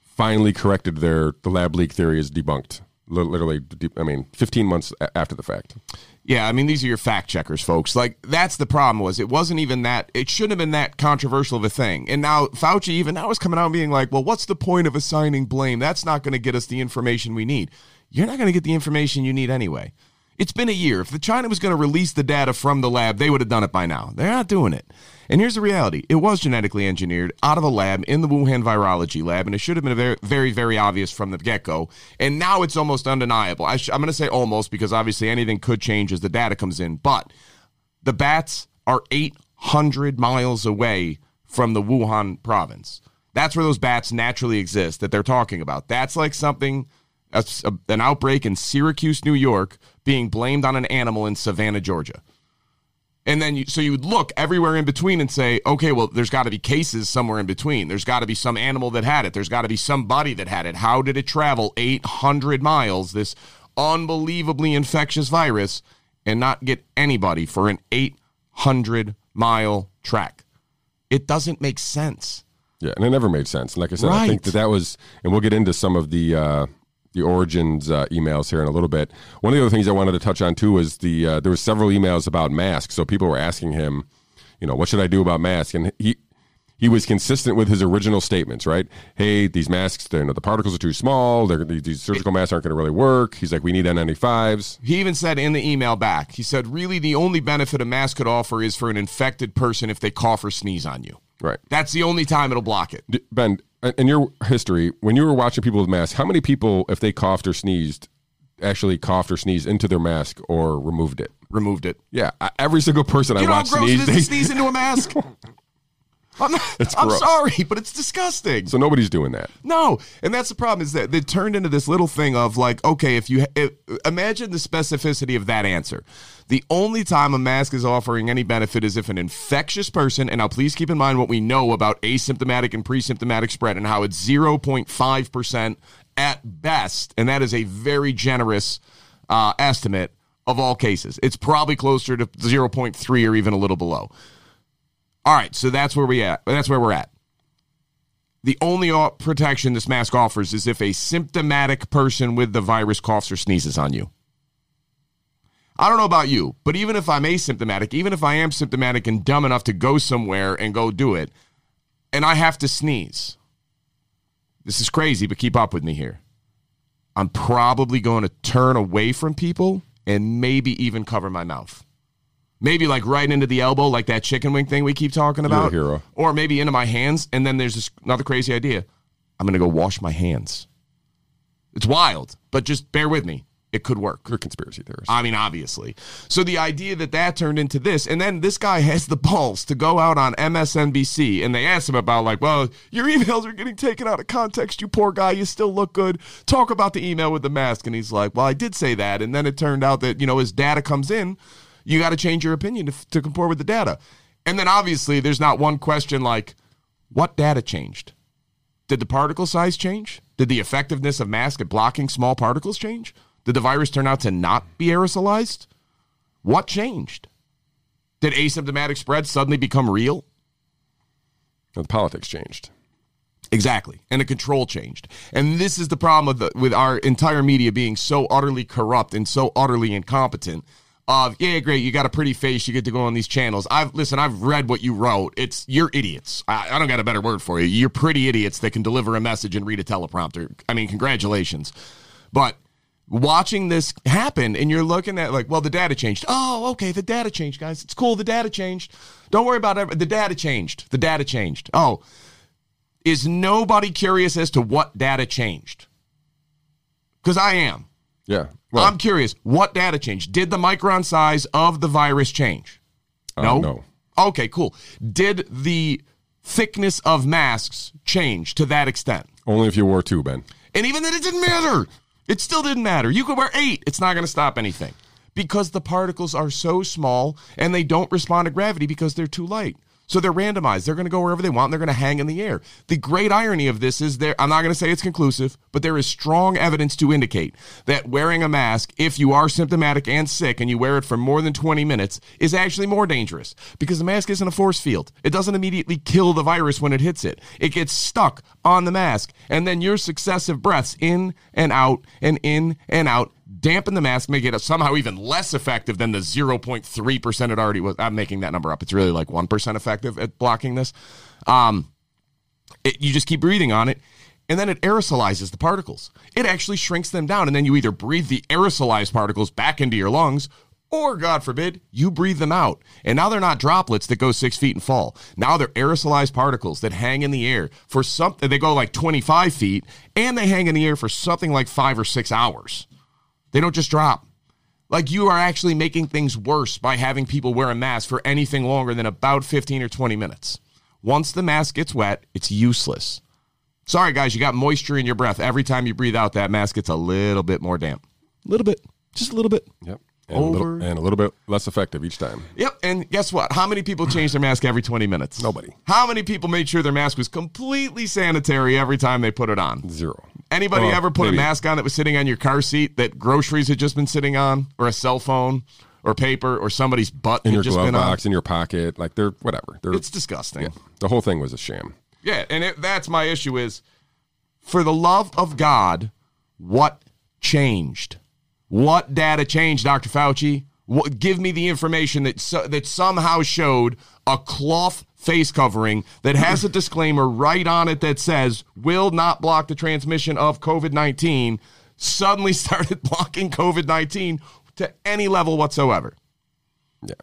finally corrected their, the lab leak theory is debunked. Literally, I mean, fifteen months after the fact. Yeah, I mean, these are your fact checkers, folks. Like, that's the problem was it wasn't even that, it shouldn't have been that controversial of a thing. And now Fauci even now is coming out and being like, well, what's the point of assigning blame? That's not going to get us the information we need. You're not going to get the information you need anyway. It's been a year. If the China was going to release the data from the lab, they would have done it by now. They're not doing it. And here's the reality. It was genetically engineered out of a lab in the Wuhan virology lab, and it should have been very, very, very obvious from the get-go. And now it's almost undeniable. I sh- I'm going to say almost, because obviously anything could change as the data comes in. But the bats are eight hundred miles away from the Wuhan province. That's where those bats naturally exist that they're talking about. That's like something... A, an outbreak in Syracuse, New York, being blamed on an animal in Savannah, Georgia. And then, you, so you would look everywhere in between and say, okay, well, there's got to be cases somewhere in between. There's got to be some animal that had it. There's got to be somebody that had it. How did it travel eight hundred miles, this unbelievably infectious virus, and not get anybody for an eight hundred mile track? It doesn't make sense. Yeah, and it never made sense. Like I said, right. I think that that was, and we'll get into some of the... Uh... the origins uh, emails here in a little bit. One of the other things I wanted to touch on too was the uh, there were several emails about masks. So people were asking him, you know, what should I do about masks? And he he was consistent with his original statements, right? Hey, these masks, you know, the particles are too small. They're, these surgical masks aren't going to really work. He's like, we need N ninety-fives. He even said in the email back, he said, really, the only benefit a mask could offer is for an infected person if they cough or sneeze on you. Right. That's the only time it'll block it. Ben, in your history, when you were watching people with masks, how many people, if they coughed or sneezed, actually coughed or sneezed into their mask or removed it? Removed it. Yeah. I, every single person you I watched sneeze. They sneeze into a mask. I'm, not, I'm sorry, but it's disgusting. So nobody's doing that. No. And that's the problem, is that it turned into this little thing of like, okay, if you if, imagine the specificity of that answer. The only time a mask is offering any benefit is if an infectious person, and now please keep in mind what we know about asymptomatic and pre-symptomatic spread and how it's zero point five percent at best, and that is a very generous uh, estimate of all cases. It's probably closer to zero point three or even a little below. All right, so that's where we at. That's where we're at. The only protection this mask offers is if a symptomatic person with the virus coughs or sneezes on you. I don't know about you, but even if I'm asymptomatic, even if I am symptomatic and dumb enough to go somewhere and go do it, and I have to sneeze, this is crazy, but keep up with me here. I'm probably going to turn away from people and maybe even cover my mouth. Maybe like right into the elbow, like that chicken wing thing we keep talking about. You're a hero. Or maybe into my hands, and then there's this, another crazy idea. I'm going to go wash my hands. It's wild, but just bear with me. It could work. You're a conspiracy theorist. I mean, obviously. So the idea that that turned into this, and then this guy has the balls to go out on M S N B C, and they asked him about, like, well, your emails are getting taken out of context, you poor guy. You still look good. Talk about the email with the mask. And he's like, well, I did say that. And then it turned out that, you know, as data comes in, you got to change your opinion to, to comport with the data. And then obviously there's not one question like, what data changed? Did the particle size change? Did the effectiveness of masks at blocking small particles change? Did the virus turn out to not be aerosolized? What changed? Did asymptomatic spread suddenly become real? The politics changed. Exactly. And the control changed. And this is the problem with, the, with our entire media being so utterly corrupt and so utterly incompetent. Of, yeah, great, you got a pretty face, you get to go on these channels. I've Listen, I've read what you wrote. It's, you're idiots. I, I don't got a better word for you. You're pretty idiots that can deliver a message and read a teleprompter. I mean, congratulations. But watching this happen, and you're looking at like, well, the data changed. Oh, okay, the data changed, guys. It's cool, the data changed. Don't worry about it. The data changed. The data changed. Oh, is nobody curious as to what data changed? Because I am. Yeah. Well, I'm curious, what data changed? Did the micron size of the virus change? Uh, no? No. Okay, cool. Did the thickness of masks change to that extent? Only if you wore two, Ben. And even then, it didn't matter. It still didn't matter. You could wear eight. It's not going to stop anything because the particles are so small and they don't respond to gravity because they're too light. So they're randomized. They're going to go wherever they want, and they're going to hang in the air. The great irony of this is there, I'm not going to say it's conclusive, but there is strong evidence to indicate that wearing a mask, if you are symptomatic and sick and you wear it for more than twenty minutes, is actually more dangerous because the mask isn't a force field. It doesn't immediately kill the virus when it hits it. It gets stuck on the mask, and then your successive breaths in and out and in and out dampen the mask, make it somehow even less effective than the zero point three percent it already was. I'm making that number up. It's really like one percent effective at blocking this. Um, it, you just keep breathing on it, and then it aerosolizes the particles. It actually shrinks them down, and then you either breathe the aerosolized particles back into your lungs, or, God forbid, you breathe them out. And now they're not droplets that go six feet and fall. Now they're aerosolized particles that hang in the air for something. They go like twenty-five feet, and they hang in the air for something like five or six hours. They don't just drop. Like, you are actually making things worse by having people wear a mask for anything longer than about fifteen or twenty minutes. Once the mask gets wet, it's useless. Sorry, guys, you got moisture in your breath. Every time you breathe out, that mask gets a little bit more damp. A little bit. Just a little bit. Yep. And, Over. A little, and a little bit less effective each time. Yep. And guess what? How many people change their mask every twenty minutes? Nobody. How many people made sure their mask was completely sanitary every time they put it on? Zero. Anybody uh, ever put maybe. a mask on that was sitting on your car seat that groceries had just been sitting on, or a cell phone, or paper, or somebody's butt in your just glove been box, on? In your pocket, like they're whatever. They're, it's disgusting. Yeah, the whole thing was a sham. Yeah, and it, that's my issue is, for the love of God, what changed? What data changed, Doctor Fauci? What, give me the information that so, that somehow showed a cloth face covering that has a disclaimer right on it that says will not block the transmission of COVID nineteen suddenly started blocking COVID nineteen to any level whatsoever. Yeah.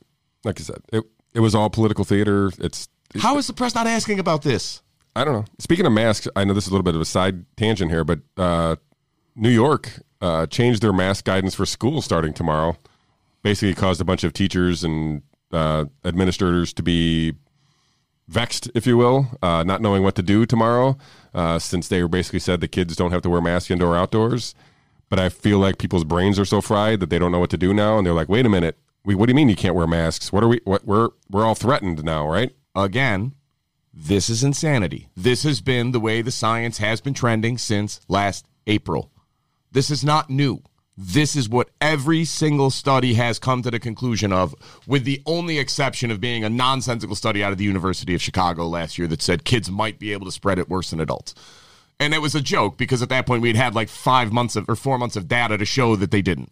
Like I said, it, it was all political theater. It's it, How is the press not asking about this? I don't know. Speaking of masks, I know this is a little bit of a side tangent here, but uh, New York uh, changed their mask guidance for school starting tomorrow. Basically caused a bunch of teachers and uh, administrators to be vexed, if you will, uh, not knowing what to do tomorrow, uh, since they basically said the kids don't have to wear masks indoor or outdoors. But I feel like people's brains are so fried that they don't know what to do now, and they're like, "Wait a minute, we what do you mean you can't wear masks? What are we? What we're we're all threatened now, right?" Again, this is insanity. This has been the way the science has been trending since last April. This is not new. This is what every single study has come to the conclusion of, with the only exception of being a nonsensical study out of the University of Chicago last year that said kids might be able to spread it worse than adults. And it was a joke because at that point we'd had like five months of or four months of data to show that they didn't.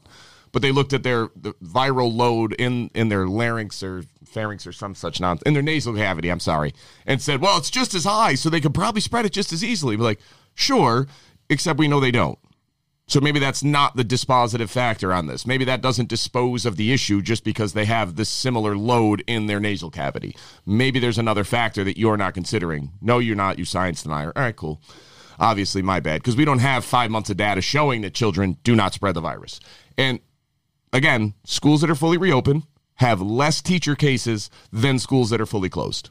But they looked at their the viral load in, in their larynx or pharynx or some such nonsense, in their nasal cavity, I'm sorry, and said, well, it's just as high, so they could probably spread it just as easily. We're like, sure, except we know they don't. So maybe that's not the dispositive factor on this. Maybe that doesn't dispose of the issue just because they have this similar load in their nasal cavity. Maybe there's another factor that you're not considering. No, you're not, you science denier. All right, cool. obviously my bad, because we don't have five months of data showing that children do not spread the virus. And again, schools that are fully reopened have less teacher cases than schools that are fully closed.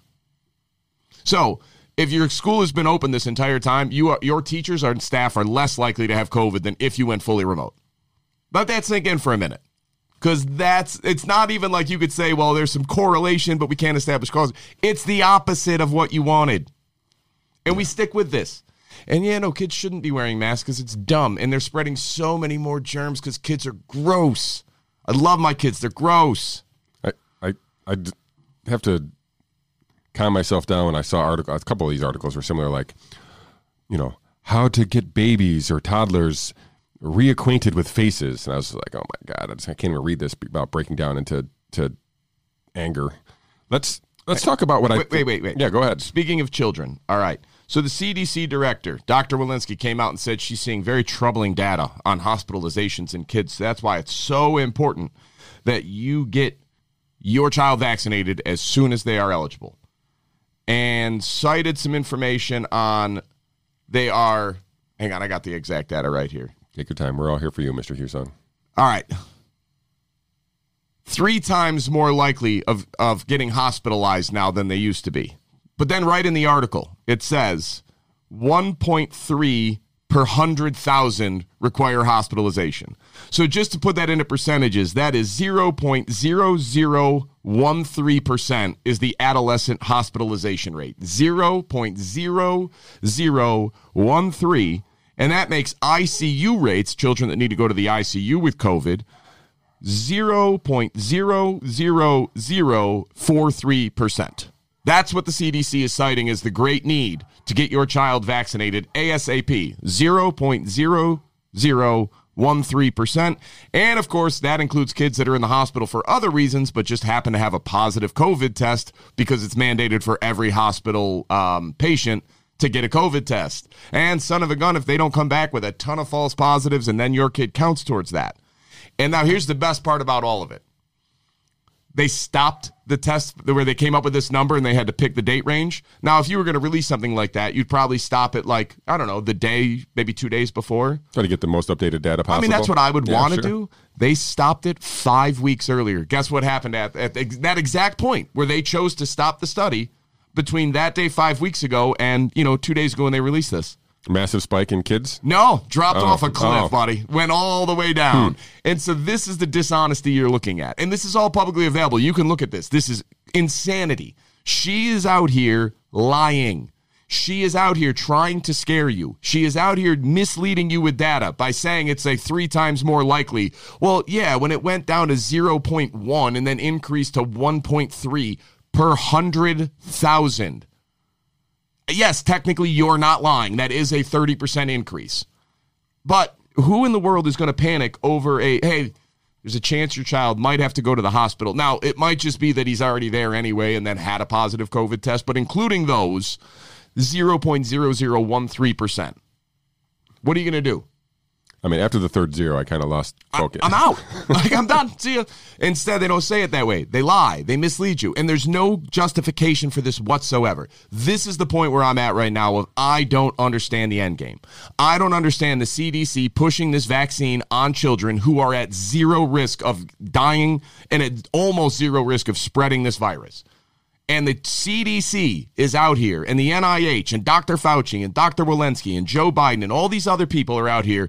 So if your school has been open this entire time, you are, your teachers and staff are less likely to have COVID than if you went fully remote. Let that sink in for a minute, because that's, it's not even like you could say, well, there's some correlation, but we can't establish cause. It's the opposite of what you wanted. And we stick with this. And yeah, no, kids shouldn't be wearing masks because it's dumb. And they're spreading so many more germs because kids are gross. I love my kids. They're gross. I, I, I have to calm myself down when I saw articles. A couple of these articles were similar, like, you know, how to get babies or toddlers reacquainted with faces. And I was like, oh my God, I, just, I can't even read this about breaking down into to anger. Let's let's talk about what wait, I... Th- wait, wait, wait. Yeah, go ahead. Speaking of children, all right. So the C D C director, Doctor Walensky, came out and said she's seeing very troubling data on hospitalizations in kids. So that's why it's so important that you get your child vaccinated as soon as they are eligible. And cited some information on they are... Hang on, I got the exact data right here. Take your time. We're all here for you, Mister Hussong. All right. Three times more likely of, of getting hospitalized now than they used to be. But then right in the article, it says one point three per one hundred thousand require hospitalization. So just to put that into percentages, that is zero point zero zero one three percent is the adolescent hospitalization rate. zero point zero zero one three. And that makes I C U rates, children that need to go to the I C U with COVID, zero point zero zero zero four three percent. That's what the C D C is citing as the great need to get your child vaccinated ASAP, zero point zero zero one three percent. And, of course, that includes kids that are in the hospital for other reasons but just happen to have a positive COVID test because it's mandated for every hospital um, patient to get a COVID test. And son of a gun, if they don't come back with a ton of false positives, and then your kid counts towards that. And now here's the best part about all of it. They stopped the test where they came up with this number and they had to pick the date range. Now, if you were going to release something like that, you'd probably stop it like, I don't know, the day, maybe two days before. Try to get the most updated data possible. I mean, that's what I would yeah, want to sure. do. They stopped it five weeks earlier. Guess what happened at, at that exact point where they chose to stop the study between that day five weeks ago and, you know, two days ago when they released this. Massive spike in kids? No, dropped oh, off a cliff, oh. buddy. Went all the way down. Hmm. And so this is the dishonesty you're looking at. And this is all publicly available. You can look at this. This is insanity. She is out here lying. She is out here trying to scare you. She is out here misleading you with data by saying it's a three times more likely. Well, yeah, when it went down to zero point one and then increased to one point three per one hundred thousand. Yes, technically you're not lying. That is a thirty percent increase. But who in the world is going to panic over a, hey, there's a chance your child might have to go to the hospital. Now, it might just be that he's already there anyway and then had a positive COVID test, but including those, zero point zero zero one three percent. What are you going to do? I mean, after the third zero, I kind of lost focus. I, I'm out. Like, I'm done. See ya. Instead, they don't say it that way. They lie. They mislead you. And there's no justification for this whatsoever. This is the point where I'm at right now of I don't understand the end game. I don't understand the C D C pushing this vaccine on children who are at zero risk of dying and at almost zero risk of spreading this virus. And the C D C is out here, and the N I H, and Doctor Fauci, and Doctor Walensky, and Joe Biden, and all these other people are out here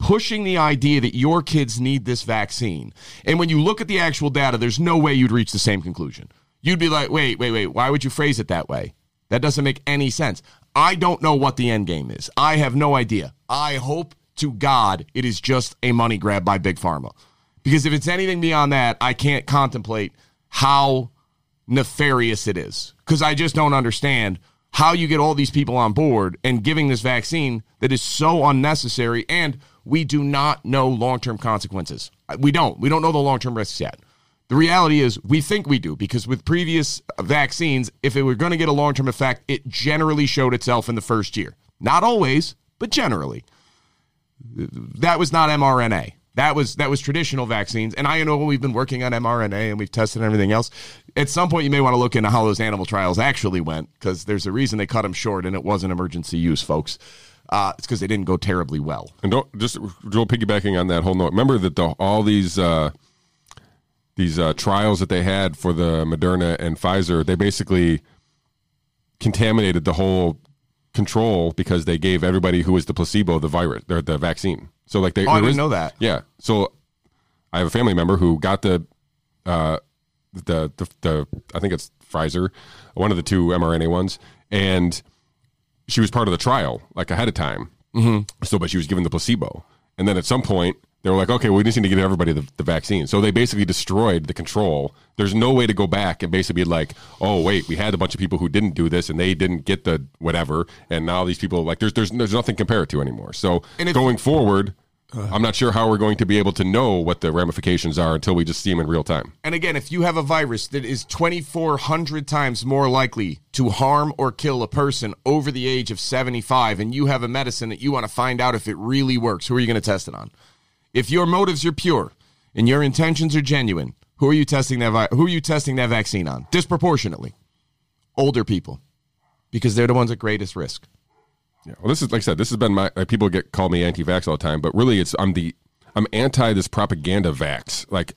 pushing the idea that your kids need this vaccine. And when you look at the actual data, there's no way you'd reach the same conclusion. You'd be like, wait, wait, wait, why would you phrase it that way? That doesn't make any sense. I don't know what the end game is. I have no idea. I hope to God it is just a money grab by Big Pharma. Because if it's anything beyond that, I can't contemplate how nefarious it is. Because I just don't understand how you get all these people on board and giving this vaccine that is so unnecessary, and we do not know long-term consequences. We don't. We don't know the long-term risks yet. The reality is we think we do because with previous vaccines, if it were going to get a long-term effect, it generally showed itself in the first year. Not always, but generally. That was not mRNA. That was that was traditional vaccines. And I know we've been working on mRNA and we've tested everything else. At some point, you may want to look into how those animal trials actually went because there's a reason they cut them short and it wasn't emergency use, folks. Uh, it's because they didn't go terribly well. And don't, just Joel, piggybacking on that whole note, remember that the, all these uh, these uh, trials that they had for the Moderna and Pfizer, they basically contaminated the whole control because they gave everybody who was the placebo the virus or the vaccine. So like they, oh, I didn't know that. Yeah. So I have a family member who got the uh, the, the the I think it's Pfizer, one of the two mRNA ones, and she was part of the trial, like ahead of time. Mm-hmm. So, but she was given the placebo. And then at some point, they were like, okay, well, we just need to give everybody the, the vaccine. So they basically destroyed the control. There's no way to go back and basically be like, oh, wait, we had a bunch of people who didn't do this and they didn't get the whatever. And now these people, like, there's there's, there's nothing to compare it to anymore. So if, going forward, uh, I'm not sure how we're going to be able to know what the ramifications are until we just see them in real time. And again, if you have a virus that is twenty-four hundred times more likely to harm or kill a person over the age of seventy-five, and you have a medicine that you want to find out if it really works, who are you going to test it on? If your motives are pure and your intentions are genuine, who are you testing that vi- who are you testing that vaccine on? Disproportionately, older people, because they're the ones at greatest risk. Yeah. Well, this is like I said. This has been my like, people get call me anti-vax all the time, but really, it's I'm the I'm anti this propaganda vax. Like,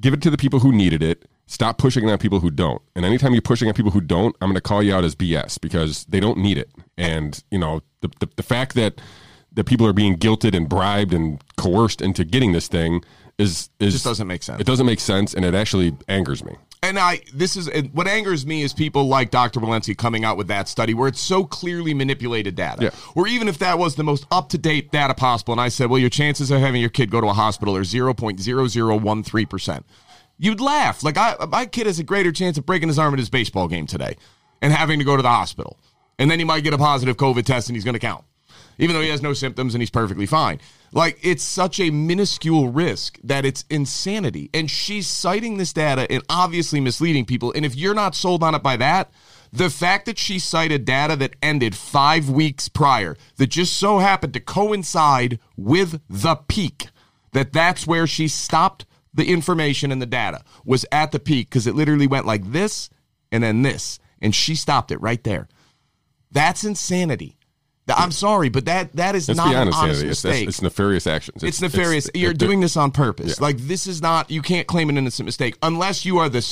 give it to the people who needed it. Stop pushing it on people who don't. And anytime you're pushing on people who don't, I'm going to call you out as B S because they don't need it. And you know the the, the fact that. that people are being guilted and bribed and coerced into getting this thing is, is just doesn't make sense. It doesn't make sense. And it actually angers me. And I, this is what angers me is people like Doctor Walensky coming out with that study where it's so clearly manipulated data, yeah. Or even if that was the most up to date data possible. And I said, well, your chances of having your kid go to a hospital are zero point zero zero one three percent. You'd laugh. Like I, my kid has a greater chance of breaking his arm at his baseball game today and having to go to the hospital. And then he might get a positive COVID test and he's going to count. Even though he has no symptoms and he's perfectly fine. Like, it's such a minuscule risk that it's insanity. And she's citing this data and obviously misleading people. And if you're not sold on it by that, the fact that she cited data that ended five weeks prior, that just so happened to coincide with the peak, that that's where she stopped the information and the data, was at the peak because it literally went like this and then this. And she stopped it right there. That's insanity. I'm sorry, but that that is Let's not honest, an honest mistake. It's, it's nefarious actions. It's, it's nefarious. It's, You're it, doing this on purpose. Yeah. Like, this is not, you can't claim an innocent mistake unless you are the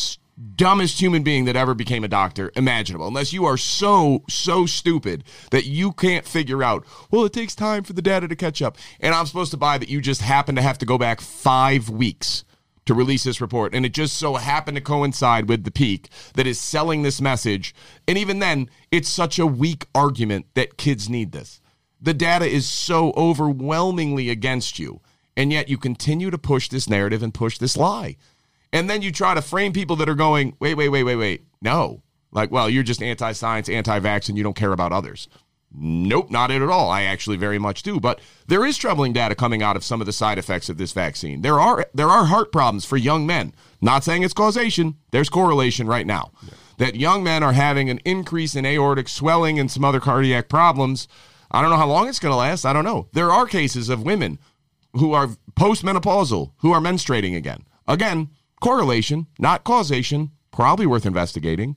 dumbest human being that ever became a doctor imaginable. Unless you are so, so stupid that you can't figure out, well, it takes time for the data to catch up. And I'm supposed to buy that you just happen to have to go back five weeks to release this report. And it just so happened to coincide with the peak that is selling this message. And even then, it's such a weak argument that kids need this. The data is so overwhelmingly against you. And yet you continue to push this narrative and push this lie. And then you try to frame people that are going, wait, wait, wait, wait, wait. No. Like, well, you're just anti-science, anti-vax, and you don't care about others. Nope, not it at all. I actually very much do. But there is troubling data coming out of some of the side effects of this vaccine. There are there are heart problems for young men. Not saying it's causation. There's correlation right now. Yeah. That young men are having an increase in aortic swelling and some other cardiac problems. I don't know how long it's going to last. I don't know. There are cases of women who are postmenopausal, who are menstruating again. Again, correlation, not causation. Probably worth investigating.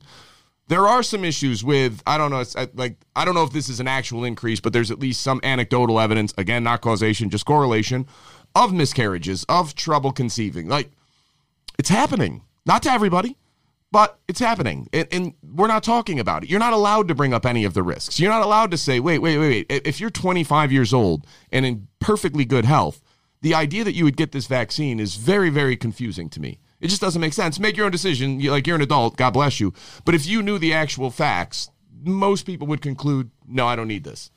There are some issues with, I don't know, it's like, I don't know if this is an actual increase, but there's at least some anecdotal evidence, again, not causation, just correlation, of miscarriages, of trouble conceiving. Like, it's happening. Not to everybody, but it's happening. And, and we're not talking about it. You're not allowed to bring up any of the risks. You're not allowed to say, wait, wait, wait, wait. If you're twenty-five years old and in perfectly good health, the idea that you would get this vaccine is very, very confusing to me. It just doesn't make sense. Make your own decision. You're like, you're an adult. God bless you. But if you knew the actual facts, most people would conclude, no, I don't need this.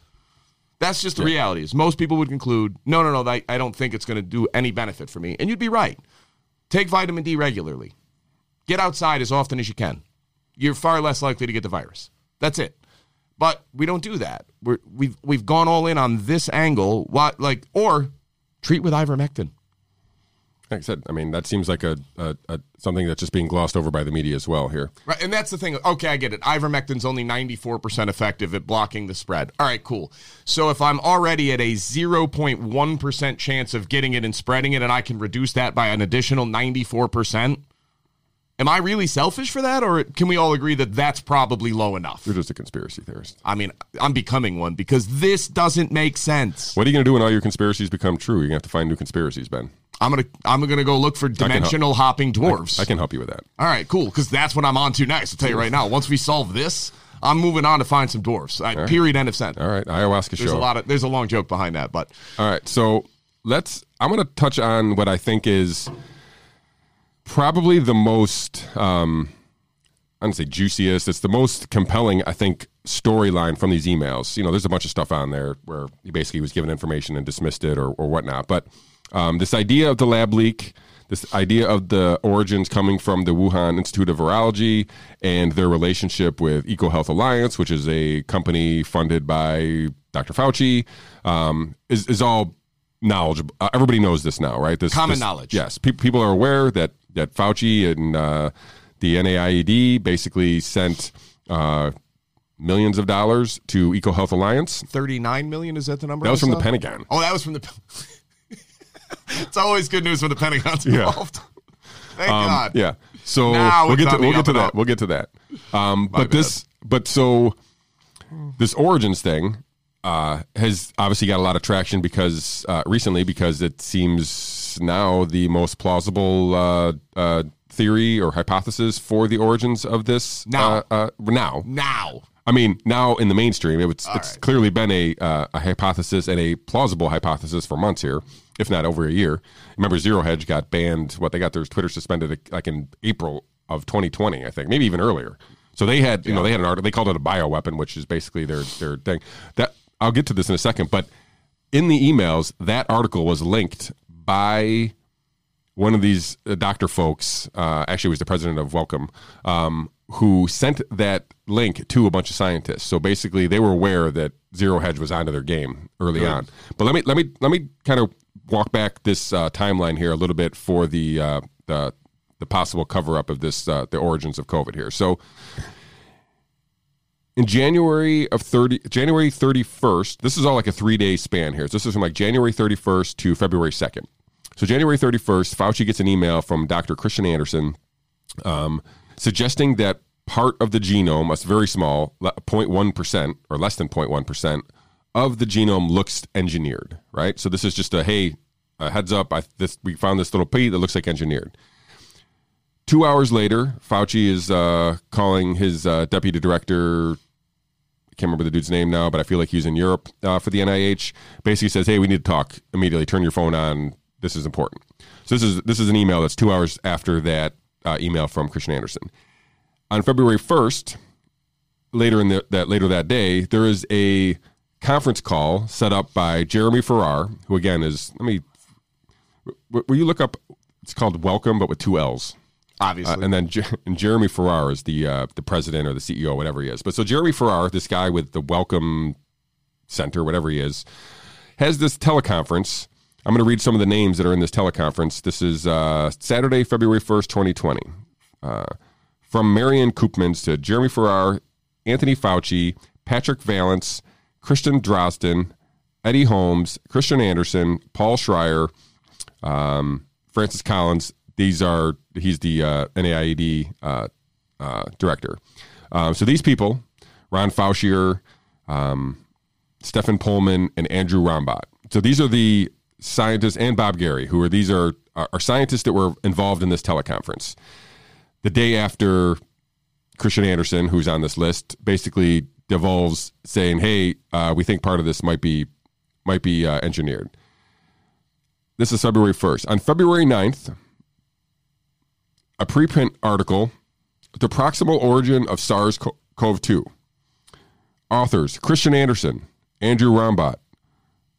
That's just the yeah. reality. Is most people would conclude, no, no, no, I, I don't think it's going to do any benefit for me. And you'd be right. Take vitamin D regularly. Get outside as often as you can. You're far less likely to get the virus. That's it. But we don't do that. We're, we've we've gone all in on this angle. What like or treat with ivermectin. Like I said, I mean, that seems like a, a, a something that's just being glossed over by the media as well here. Right, and that's the thing. Okay, I get it. Ivermectin's only ninety-four percent effective at blocking the spread. All right, cool. So if I'm already at a zero point one percent chance of getting it and spreading it, and I can reduce that by an additional ninety-four percent, Am I really selfish for that, or can we all agree that that's probably low enough? You're just a conspiracy theorist. I mean, I'm becoming one because this doesn't make sense. What are you going to do when all your conspiracies become true? You're going to have to find new conspiracies, Ben. I'm going to I'm going to go look for dimensional hopping dwarves. I, I can help you with that. All right, cool, because that's what I'm on to next. I'll tell you right now, once we solve this, I'm moving on to find some dwarves. All right, period, end of sentence. All right, ayahuasca there's show. There's a lot of, there's a long joke behind that, but. All right, so let's, I'm going to touch on what I think is probably the most, um, I don't say juiciest, it's the most compelling, I think, storyline from these emails. You know, there's a bunch of stuff on there where he basically was given information and dismissed it or, or whatnot. But um, this idea of the lab leak, this idea of the origins coming from the Wuhan Institute of Virology and their relationship with EcoHealth Alliance, which is a company funded by Doctor Fauci, um, is, is all knowledgeable. Uh, everybody knows this now, right? This, Common this, knowledge. Yes. Pe- people are aware that that Fauci and uh, the N I H basically sent uh, millions of dollars to EcoHealth Alliance. thirty-nine million, is that the number? That was from the Pentagon. Oh, that was from the It's always good news when the Pentagon's involved. Yeah. Thank um, God. Yeah. So nah, we'll get to, we'll get to that. We'll get to that. Um, but bad. this, but so this origins thing uh, has obviously got a lot of traction because uh, recently, because it seems now the most plausible uh, uh, theory or hypothesis for the origins of this now. Uh, uh, now, now, I mean, now in the mainstream, it would, it's right. clearly been a uh, a hypothesis and a plausible hypothesis for months here, if not over a year. Remember, Zero Hedge got banned. What they got their Twitter suspended like in April of twenty twenty, I think, maybe even earlier. So they had, you yeah. know, they had an article. They called it a bioweapon, which is basically their their thing. That I'll get to this in a second, but in the emails, that article was linked by one of these doctor folks, uh, actually it was the president of Wellcome, um, who sent that link to a bunch of scientists. So basically they were aware that Zero Hedge was onto their game early Good. on. But let me let me let me kind of walk back this uh, timeline here a little bit for the uh, the, the possible cover up of this uh, the origins of COVID here. So in January of thirty January thirty first, this is all like a three day span here. So this is from like January thirty first to February second. So January thirty first, Fauci gets an email from Doctor Kristian Andersen, um, suggesting that part of the genome, a very small, zero point one percent or less than zero point one percent of the genome looks engineered. Right. So this is just a hey, a heads up. I this we found this little pea that looks like engineered. Two hours later, Fauci is uh, calling his uh, deputy director. I can't remember the dude's name now, but I feel like he's in Europe uh, for the N I H. Basically says, hey, we need to talk immediately. Turn your phone on. This is important. So this is this is an email that's two hours after that uh, email from Kristian Andersen. On February first, later in the, that later that day, there is a conference call set up by Jeremy Farrar, who again is, let me, will you look up, it's called Wellcome, but with two L's. Obviously. Uh, and then Jer- and Jeremy Farrar is the uh, the president or the C E O, whatever he is. But so Jeremy Farrar, this guy with the Wellcome Center, whatever he is, has this teleconference. I'm going to read some of the names that are in this teleconference. This is uh, Saturday, February first, twenty twenty. Uh, from Marianne Koopmans to Jeremy Farrar, Anthony Fauci, Patrick Valence, Kristian Andersen, Eddie Holmes, Kristian Andersen, Paul Schreier, um, Francis Collins. These are, he's the uh, N I H uh, uh, director. Um, so these people, Ron Faucier, um, Stephen Pullman, and Andrew Rambaut. So these are the scientists, and Bob Gary, who are, these are, are scientists that were involved in this teleconference. The day after, Kristian Andersen, who's on this list, basically divulges saying, hey, uh, we think part of this might be, might be uh, engineered. This is February first. On February ninth, a preprint article, The Proximal Origin of SARS-C o V two. Authors, Kristian Andersen, Andrew Rambaut,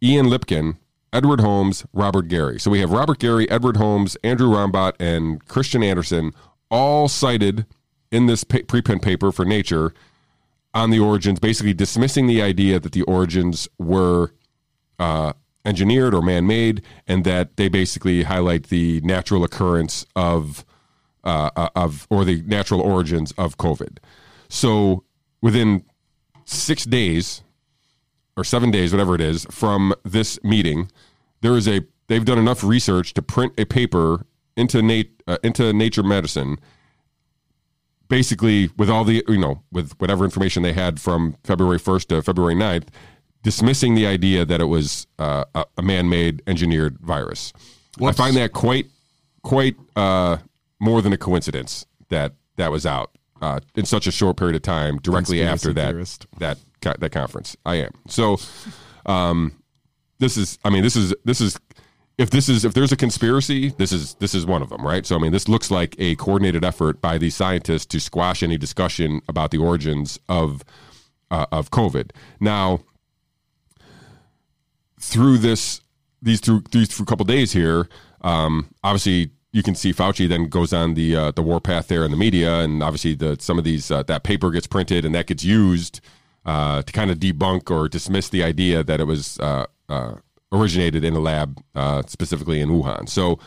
Ian Lipkin, Edward Holmes, Robert Gary. So we have Robert Gary, Edward Holmes, Andrew Rambaut, and Kristian Andersen, all cited in this pa- preprint paper for Nature on the origins, basically dismissing the idea that the origins were uh, engineered or man-made, and that they basically highlight the natural occurrence of Uh, of or the natural origins of COVID. So within six days or seven days, whatever it is, from this meeting, there is a they've done enough research to print a paper into Nat, uh, into Nature Medicine basically with all the, you know, with whatever information they had from February first to February ninth, dismissing the idea that it was uh, a man-made engineered virus. What's... I find that quite, quite uh, more than a coincidence that that was out uh, in such a short period of time directly after that, that, that conference. I am. So um, this is, I mean, this is, this is, If this is if there's a conspiracy, this is this is one of them, right? So I mean, this looks like a coordinated effort by these scientists to squash any discussion about the origins of uh, of COVID. Now, through this these through these through a couple of days here, um, obviously you can see Fauci then goes on the uh, the warpath there in the media, and obviously the some of these uh, that paper gets printed and that gets used uh, to kind of debunk or dismiss the idea that it was. Uh, uh, originated in a lab, uh, specifically in Wuhan. So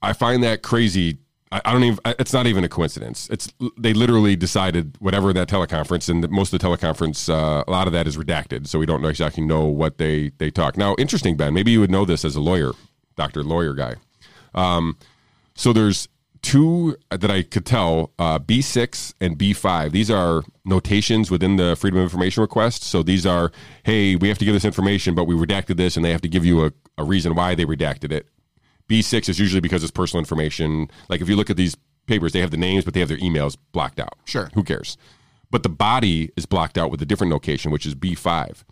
I find that crazy. I, I don't even, it's not even a coincidence. It's, they literally decided whatever that teleconference, and the, most of the teleconference, uh, a lot of that is redacted. So we don't exactly know what they, they talk. Now, interesting, Ben, maybe you would know this as a lawyer, doctor, lawyer guy. Um, so there's two that I could tell, uh, B six and B five. These are notations within the Freedom of Information request. So these are, hey, we have to give this information, but we redacted this, and they have to give you a, a reason why they redacted it. B six is usually because it's personal information. Like if you look at these papers, they have the names, but they have their emails blocked out. Sure. Who cares? But the body is blocked out with a different notation, which is B five.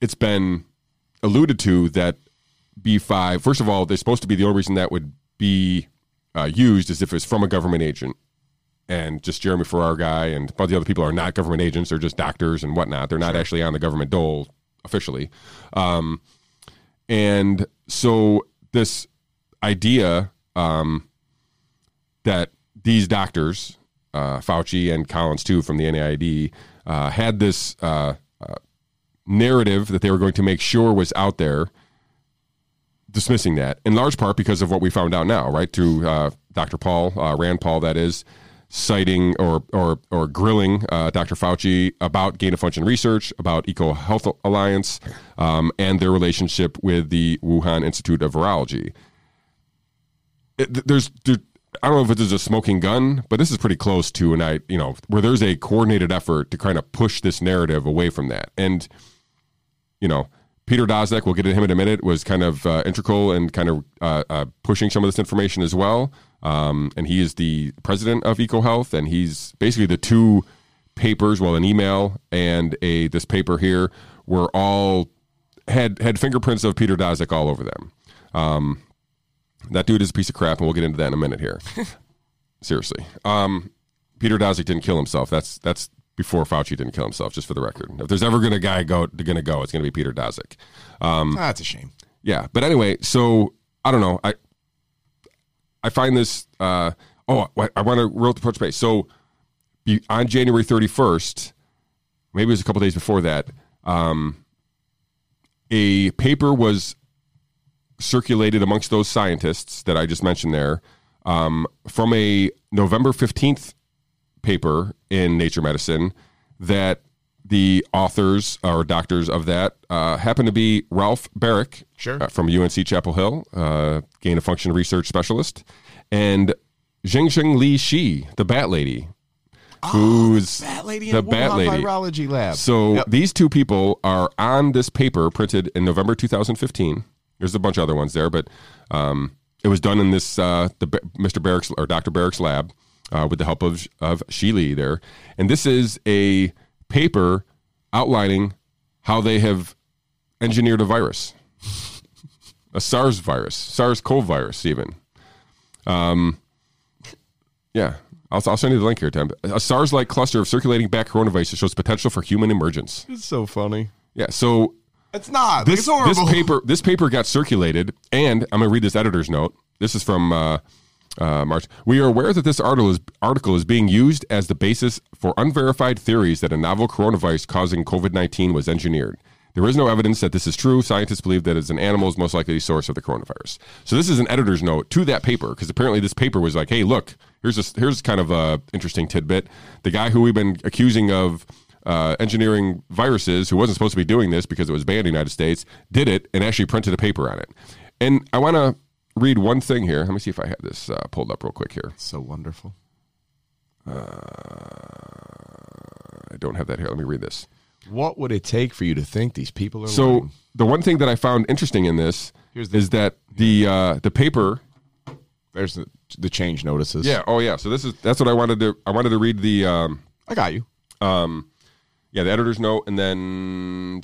It's been alluded to that B five, first of all, they're supposed to be the only reason that would be uh, used as if it's from a government agent, and just Jeremy Farrar guy and all the other people are not government agents. They're just doctors and whatnot. They're not sure. Actually on the government dole officially. Um, and so this idea um, that these doctors, uh, Fauci and Collins too, from the N I H, uh, had this uh, uh, narrative that they were going to make sure was out there, dismissing that in large part because of what we found out now, right? Through uh, Doctor Paul, uh, Rand Paul, that is, citing or or or grilling uh, Doctor Fauci about gain-of-function research, about EcoHealth Alliance, um, and their relationship with the Wuhan Institute of Virology. It, there's, there, I don't know if it is a smoking gun, but this is pretty close to, and I, you know, where there's a coordinated effort to kind of push this narrative away from that, and you know. Peter Daszak, we'll get to him in a minute, was kind of uh, integral and kind of uh, uh, pushing some of this information as well. Um, and he is the president of EcoHealth, and he's basically the two papers, well, an email and a this paper here, were all had had fingerprints of Peter Daszak all over them. Um, that dude is a piece of crap, and we'll get into that in a minute here. Seriously, um, Peter Daszak didn't kill himself. That's that's. Before Fauci didn't kill himself, just for the record. If there's ever going to guy go, going to go, it's going to be Peter Daszak. Um, ah, that's a shame. Yeah, but anyway, so I don't know. I I find this. Uh, oh, I, I want to roll the touch base. So on January thirty-first, maybe it was a couple days before that, um, a paper was circulated amongst those scientists that I just mentioned there um, from a November fifteenth. Paper in Nature Medicine that the authors or doctors of that uh, happen to be Ralph Barrick, sure. uh, from U N C Chapel Hill, uh, gain-of-function research specialist, and Zheng Li Shi, the Bat Lady, oh, who's the Bat Lady, the Bat Lady. Virology lab. So yep. These two people are on this paper printed in November two thousand fifteen. There's a bunch of other ones there, but um, it was done in this uh, the Mister Barrick's or Doctor Barrick's lab. Uh, with the help of of Sheely there. And this is a paper outlining how they have engineered a virus, a SARS virus, SARS-CoV virus even. Um, yeah, I'll, I'll send you the link here, Tim. A SARS-like cluster of circulating bat coronavirus shows potential for human emergence. It's so funny. Yeah, so... It's not. This, it's horrible. This paper, this paper got circulated, and I'm going to read this editor's note. This is from... Uh, Uh, March. We are aware that this article is, article is being used as the basis for unverified theories that a novel coronavirus causing COVID nineteen was engineered. There is no evidence that this is true. Scientists believe that it's an animal's most likely source of the coronavirus. So this is an editor's note to that paper, because apparently this paper was like, hey, look, here's a, here's kind of a interesting tidbit. The guy who we've been accusing of uh, engineering viruses, who wasn't supposed to be doing this because it was banned in the United States, did it and actually printed a paper on it. And I want to read one thing here. Let me see if I have this uh, pulled up real quick here. So wonderful. Uh, I don't have that here. Let me read this. What would it take for you to think these people are so lying? The one thing that I found interesting in this the, is that the uh, the paper. There's the, the change notices. Yeah. Oh, yeah. So this is that's what I wanted to. I wanted to read the. Um, I got you. Um, yeah, the editor's note, and then.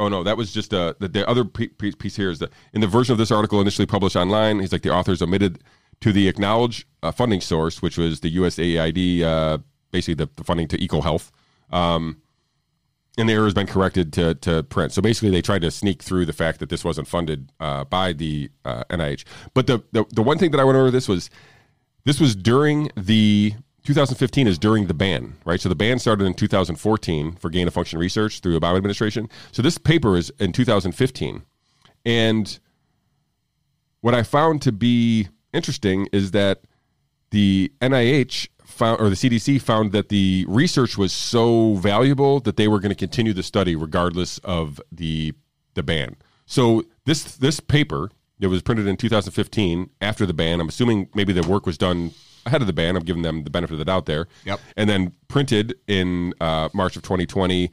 Oh, no, that was just uh, the, the other piece here is that in the version of this article initially published online, he's like the authors omitted to the acknowledged uh, funding source, which was the U S A I D, uh, basically the, the funding to EcoHealth. Um, and the error has been corrected to, to print. So basically they tried to sneak through the fact that this wasn't funded uh, by the uh, N I H. But the, the, the one thing that I went over this was, this was during the... two thousand fifteen is during the ban, right? So the ban started in two thousand fourteen for gain-of-function research through the Obama administration. So this paper is in two thousand fifteen. And what I found to be interesting is that the N I H found, or the C D C found, that the research was so valuable that they were going to continue the study regardless of the the ban. So this this paper that was printed in two thousand fifteen after the ban, I'm assuming maybe the work was done ahead of the ban. I'm giving them the benefit of the doubt there. Yep. And then printed in uh, March of twenty twenty,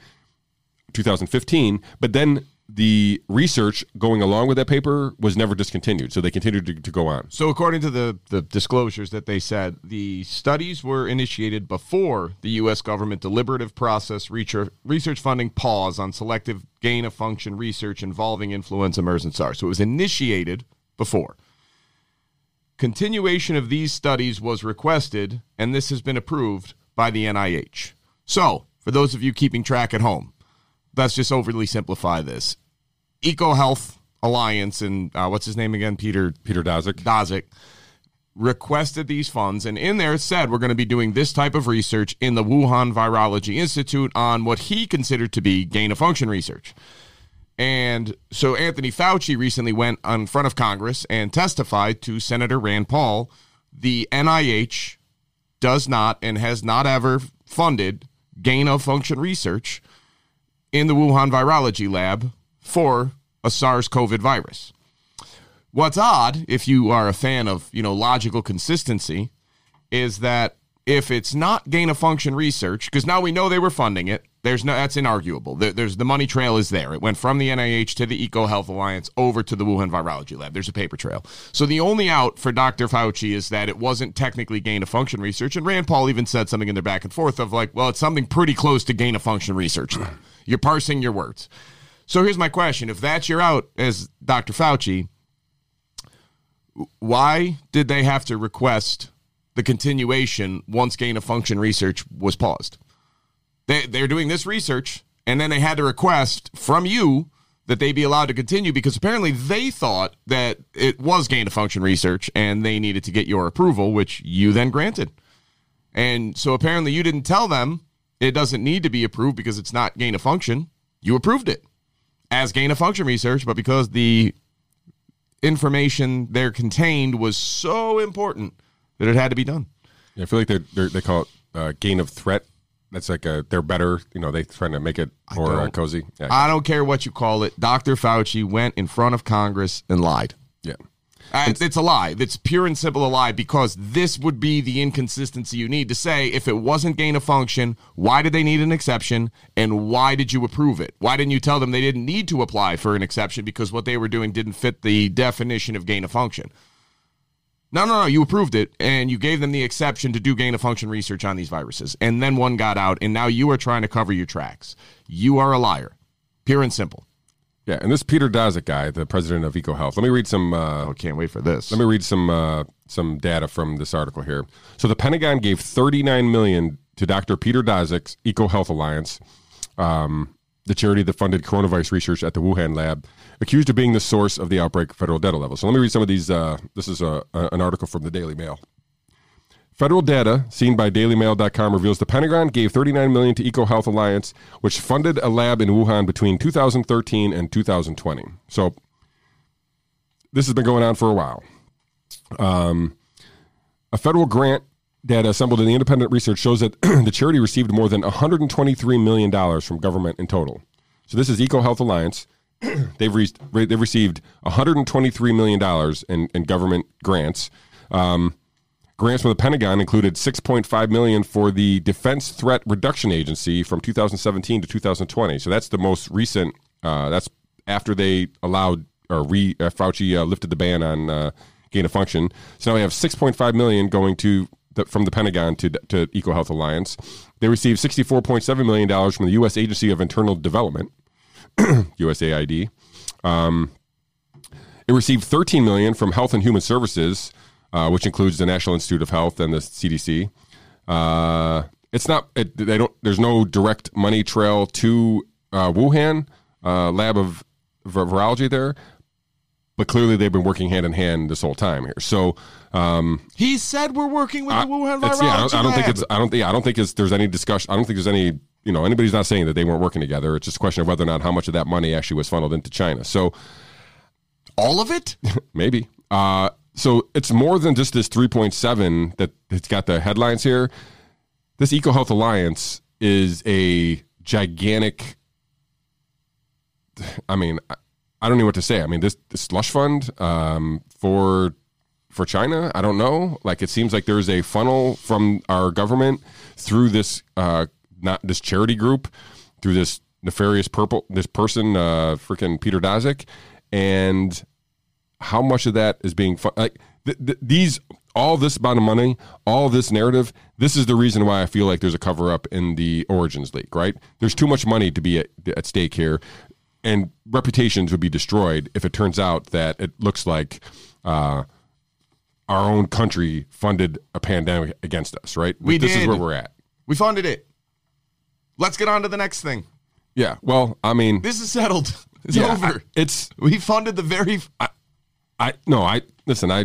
two thousand fifteen. But then the research going along with that paper was never discontinued. So they continued to, to go on. So according to the, the disclosures that they said, the studies were initiated before the U S government deliberative process research funding pause on selective gain-of-function research involving influenza, MERS, and SARS. So it was initiated before. Continuation of these studies was requested, and this has been approved by the N I H. So, for those of you keeping track at home, let's just overly simplify this. EcoHealth Alliance and uh, what's his name again? Peter Peter Daszak. Daszak requested these funds, and in there it said we're going to be doing this type of research in the Wuhan Virology Institute on what he considered to be gain-of-function research. And so Anthony Fauci recently went in front of Congress and testified to Senator Rand Paul. The N I H does not and has not ever funded gain-of-function research in the Wuhan Virology Lab for a SARS-CoV virus. What's odd, if you are a fan of, you know, logical consistency, is that if it's not gain-of-function research, because now we know they were funding it, There's no, that's inarguable. There, there's the money trail is there. It went from the N I H to the EcoHealth Alliance over to the Wuhan Virology Lab. There's a paper trail. So the only out for Doctor Fauci is that it wasn't technically gain-of-function research. And Rand Paul even said something in their back and forth of like, well, it's something pretty close to gain-of-function research. You're parsing your words. So here's my question. If that's your out as Doctor Fauci, why did they have to request the continuation once gain-of-function research was paused? They, they're doing this research, and then they had to request from you that they be allowed to continue because apparently they thought that it was gain-of-function research, and they needed to get your approval, which you then granted. And so apparently you didn't tell them it doesn't need to be approved because it's not gain-of-function. You approved it as gain-of-function research, but because the information there contained was so important that it had to be done. Yeah, I feel like they're, they're, they call it uh, gain-of-threat. That's like a, they're better, you know, they're trying to make it more uh, cozy. Yeah, I, I don't care what you call it. Doctor Fauci went in front of Congress and lied. Yeah. Uh, it's, it's a lie. It's pure and simple a lie because this would be the inconsistency you need to say if it wasn't gain of function, why did they need an exception and why did you approve it? Why didn't you tell them they didn't need to apply for an exception because what they were doing didn't fit the definition of gain of function? No, no, no, you approved it, and you gave them the exception to do gain-of-function research on these viruses, and then one got out, and now you are trying to cover your tracks. You are a liar, pure and simple. Yeah, and this Peter Daszak guy, the president of EcoHealth, let me read some... Uh, oh, can't wait for this. Let me read some uh, some data from this article here. So the Pentagon gave thirty-nine million dollars to Doctor Peter Daszak's EcoHealth Alliance, um, the charity that funded coronavirus research at the Wuhan lab, accused of being the source of the outbreak federal data level. So let me read some of these. Uh, this is a, a, an article from the Daily Mail. Federal data seen by daily mail dot com reveals the Pentagon gave thirty-nine million dollars to EcoHealth Alliance, which funded a lab in Wuhan between two thousand thirteen and two thousand twenty. So this has been going on for a while. Um, a federal grant data assembled in the independent research shows that the charity received more than one hundred twenty-three million dollars from government in total. So this is EcoHealth Alliance. they've re- they've received one hundred twenty-three million dollars in, in government grants. Um, grants from the Pentagon included six point five million dollars for the Defense Threat Reduction Agency from two thousand seventeen to two thousand twenty. So that's the most recent. Uh, that's after they allowed or re uh, Fauci uh, lifted the ban on uh, gain of function. So now we have six point five million dollars going to the, from the Pentagon to to EcoHealth Alliance. They received sixty-four point seven million dollars from the U S Agency of Internal Development. U S A I D. Um, it received thirteen million dollars from Health and Human Services, uh, which includes the National Institute of Health and the C D C. Uh, it's not. It, they don't. There's no direct money trail to uh, Wuhan uh, lab of virology there, but clearly they've been working hand in hand this whole time here. So um, he said we're working with I, the Wuhan virology yeah, I don't, I don't think it's. I don't think. I don't think it's, there's any discussion. I don't think there's any. You know, anybody's not saying that they weren't working together. It's just a question of whether or not how much of that money actually was funneled into China. So all of it? Maybe. Uh, so it's more than just this three point seven that it's got the headlines here. This EcoHealth Alliance is a gigantic, I mean, I don't know what to say. I mean, this, this slush fund um, for for China, I don't know. Like, it seems like there's a funnel from our government through this uh not this charity group through this nefarious purple, this person, uh, freaking Peter Daszak, and how much of that is being fun- like th- th- these, all this amount of money, all this narrative. This is the reason why I feel like there's a cover up in the Origins League, right? There's too much money to be at, at stake here, and reputations would be destroyed if it turns out that it looks like, uh, our own country funded a pandemic against us, right? We this did. is where we're at. We funded it. Let's get on to the next thing. Yeah, well, I mean... This is settled. It's yeah, over. I, it's... We funded the very... I, I No, I... Listen, I...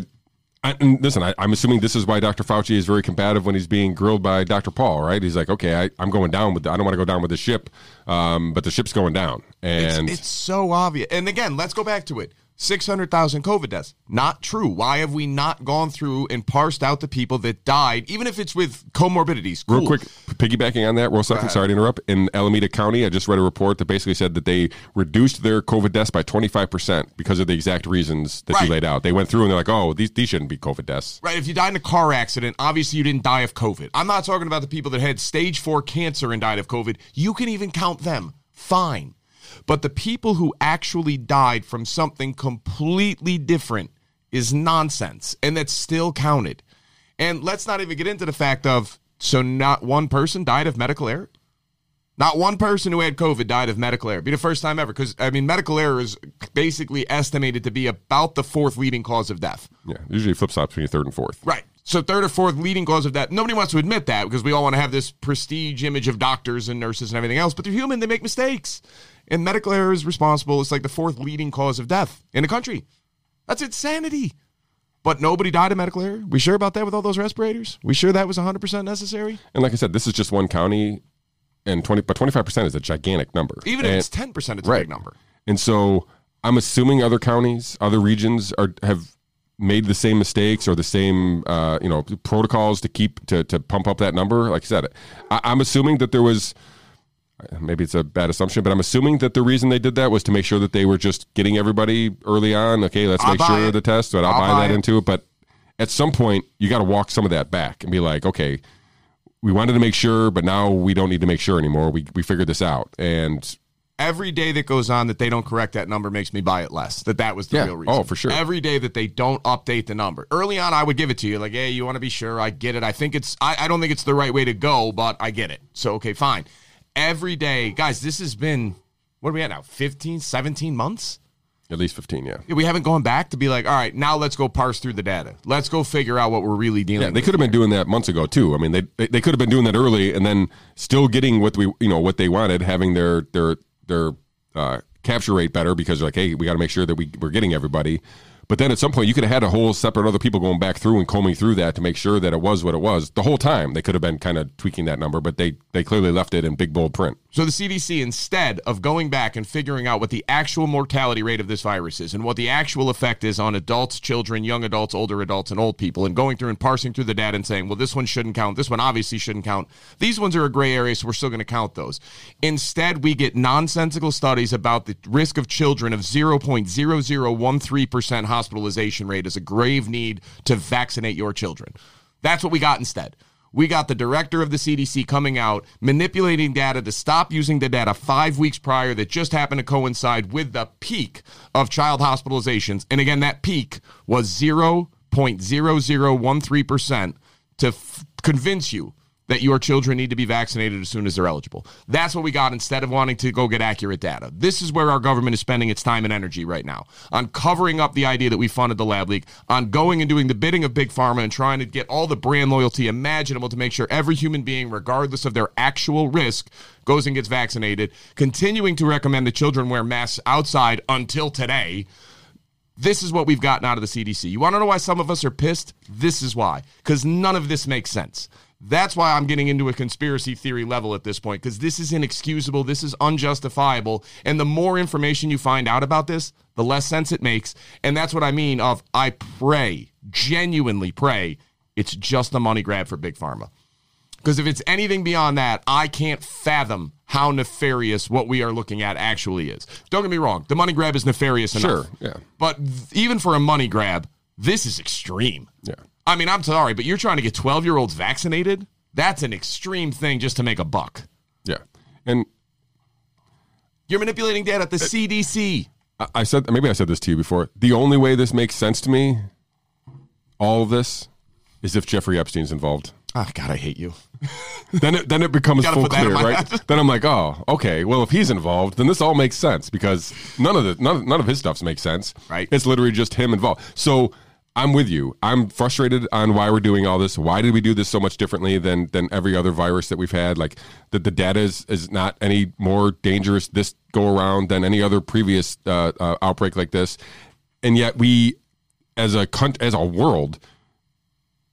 I listen, I, I'm assuming this is why Doctor Fauci is very combative when he's being grilled by Doctor Paul, right? He's like, okay, I, I'm going down with... The, I don't want to go down with the ship, um, but the ship's going down. And It's, it's so obvious. And again, let's go back to it. six hundred thousand COVID deaths. Not true. Why have we not gone through and parsed out the people that died, even if it's with comorbidities? Cool. Real quick, piggybacking on that, real second, sorry to interrupt. In Alameda County, I just read a report that basically said that they reduced their COVID deaths by twenty-five percent because of the exact reasons that right. you laid out. They went through and they're like, oh, these, these shouldn't be COVID deaths. Right. If you died in a car accident, obviously you didn't die of COVID. I'm not talking about the people that had stage four cancer and died of COVID. You can even count them. Fine. But the people who actually died from something completely different is nonsense, and that's still counted. And let's not even get into the fact of, so not one person died of medical error? Not one person who had COVID died of medical error. It'd be the first time ever, because, I mean, medical error is basically estimated to be about the fourth leading cause of death. Yeah, usually flip-flops between third and fourth. Right. So third or fourth leading cause of death. Nobody wants to admit that, because we all want to have this prestige image of doctors and nurses and everything else, but they're human. They make mistakes. And medical error is responsible. It's like the fourth leading cause of death in the country. That's insanity. But nobody died of medical error? We sure about that with all those respirators? We sure that was one hundred percent necessary? And like I said, this is just one county, and twenty, but twenty-five percent is a gigantic number. Even if and, it's ten percent, it's right. a big number. And so I'm assuming other counties, other regions are have made the same mistakes or the same uh, you know protocols to keep to to pump up that number. Like I said, I, I'm assuming that there was... Maybe it's a bad assumption, but I'm assuming that the reason they did that was to make sure that they were just getting everybody early on. Okay, let's I'll make sure it. the test, but I'll, I'll buy, buy that it. into it. But at some point, you got to walk some of that back and be like, okay, we wanted to make sure, but now we don't need to make sure anymore. We we figured this out. And every day that goes on that they don't correct that number makes me buy it less, that that was the yeah. real reason. Oh, for sure. Every day that they don't update the number. Early on, I would give it to you. Like, hey, you want to be sure? I get it. I think it's, I, I don't think it's the right way to go, but I get it. So, okay, fine. Every day, guys, this has been, what are we at now, fifteen, seventeen months? At least fifteen, yeah. We haven't gone back to be like, all right, now let's go parse through the data. Let's go figure out what we're really dealing yeah, with. Yeah, they could have been doing that months ago, too. I mean, they, they they could have been doing that early and then still getting what we you know what they wanted, having their their their uh, capture rate better because they're like, hey, we got to make sure that we, we're getting everybody. But then at some point, you could have had a whole separate other people going back through and combing through that to make sure that it was what it was. The whole time, they could have been kind of tweaking that number, but they, they clearly left it in big, bold print. So the C D C, instead of going back and figuring out what the actual mortality rate of this virus is and what the actual effect is on adults, children, young adults, older adults, and old people, and going through and parsing through the data and saying, well, this one shouldn't count, this one obviously shouldn't count, these ones are a gray area, so we're still going to count those. Instead, we get nonsensical studies about the risk of children of zero point zero zero one three percent hospitalization rate as a grave need to vaccinate your children. That's what we got instead. We got the director of the C D C coming out, manipulating data to stop using the data five weeks prior that just happened to coincide with the peak of child hospitalizations. And again, that peak was zero point zero zero one three percent to f- convince you that your children need to be vaccinated as soon as they're eligible. That's what we got instead of wanting to go get accurate data. This is where our government is spending its time and energy right now, on covering up the idea that we funded the lab leak, on going and doing the bidding of Big Pharma and trying to get all the brand loyalty imaginable to make sure every human being, regardless of their actual risk, goes and gets vaccinated, continuing to recommend that children wear masks outside until today. This is what we've gotten out of the C D C. You want to know why some of us are pissed? This is why, because none of this makes sense. That's why I'm getting into a conspiracy theory level at this point, because this is inexcusable, this is unjustifiable, and the more information you find out about this, the less sense it makes, and that's what I mean of I pray, genuinely pray, it's just a money grab for Big Pharma. Because if it's anything beyond that, I can't fathom how nefarious what we are looking at actually is. Don't get me wrong, the money grab is nefarious enough. Sure, yeah. But even for a money grab, this is extreme. Yeah. I mean, I'm sorry, but you're trying to get twelve-year-olds vaccinated? That's an extreme thing just to make a buck. Yeah. And you're manipulating data at the it, C D C. I said, maybe I said this to you before. The only way this makes sense to me, all of this, is if Jeffrey Epstein's involved. Oh, God, I hate you. Then it then it becomes full clear, right? Then I'm like, oh, okay. Well, if he's involved, then this all makes sense because none of the none, none of his stuff makes sense. Right. It's literally just him involved. So I'm with you. I'm frustrated on why we're doing all this. Why did we do this so much differently than than every other virus that we've had? Like the, the data is, is not any more dangerous this go around than any other previous uh, uh, outbreak like this. And yet we, as a country, as a world,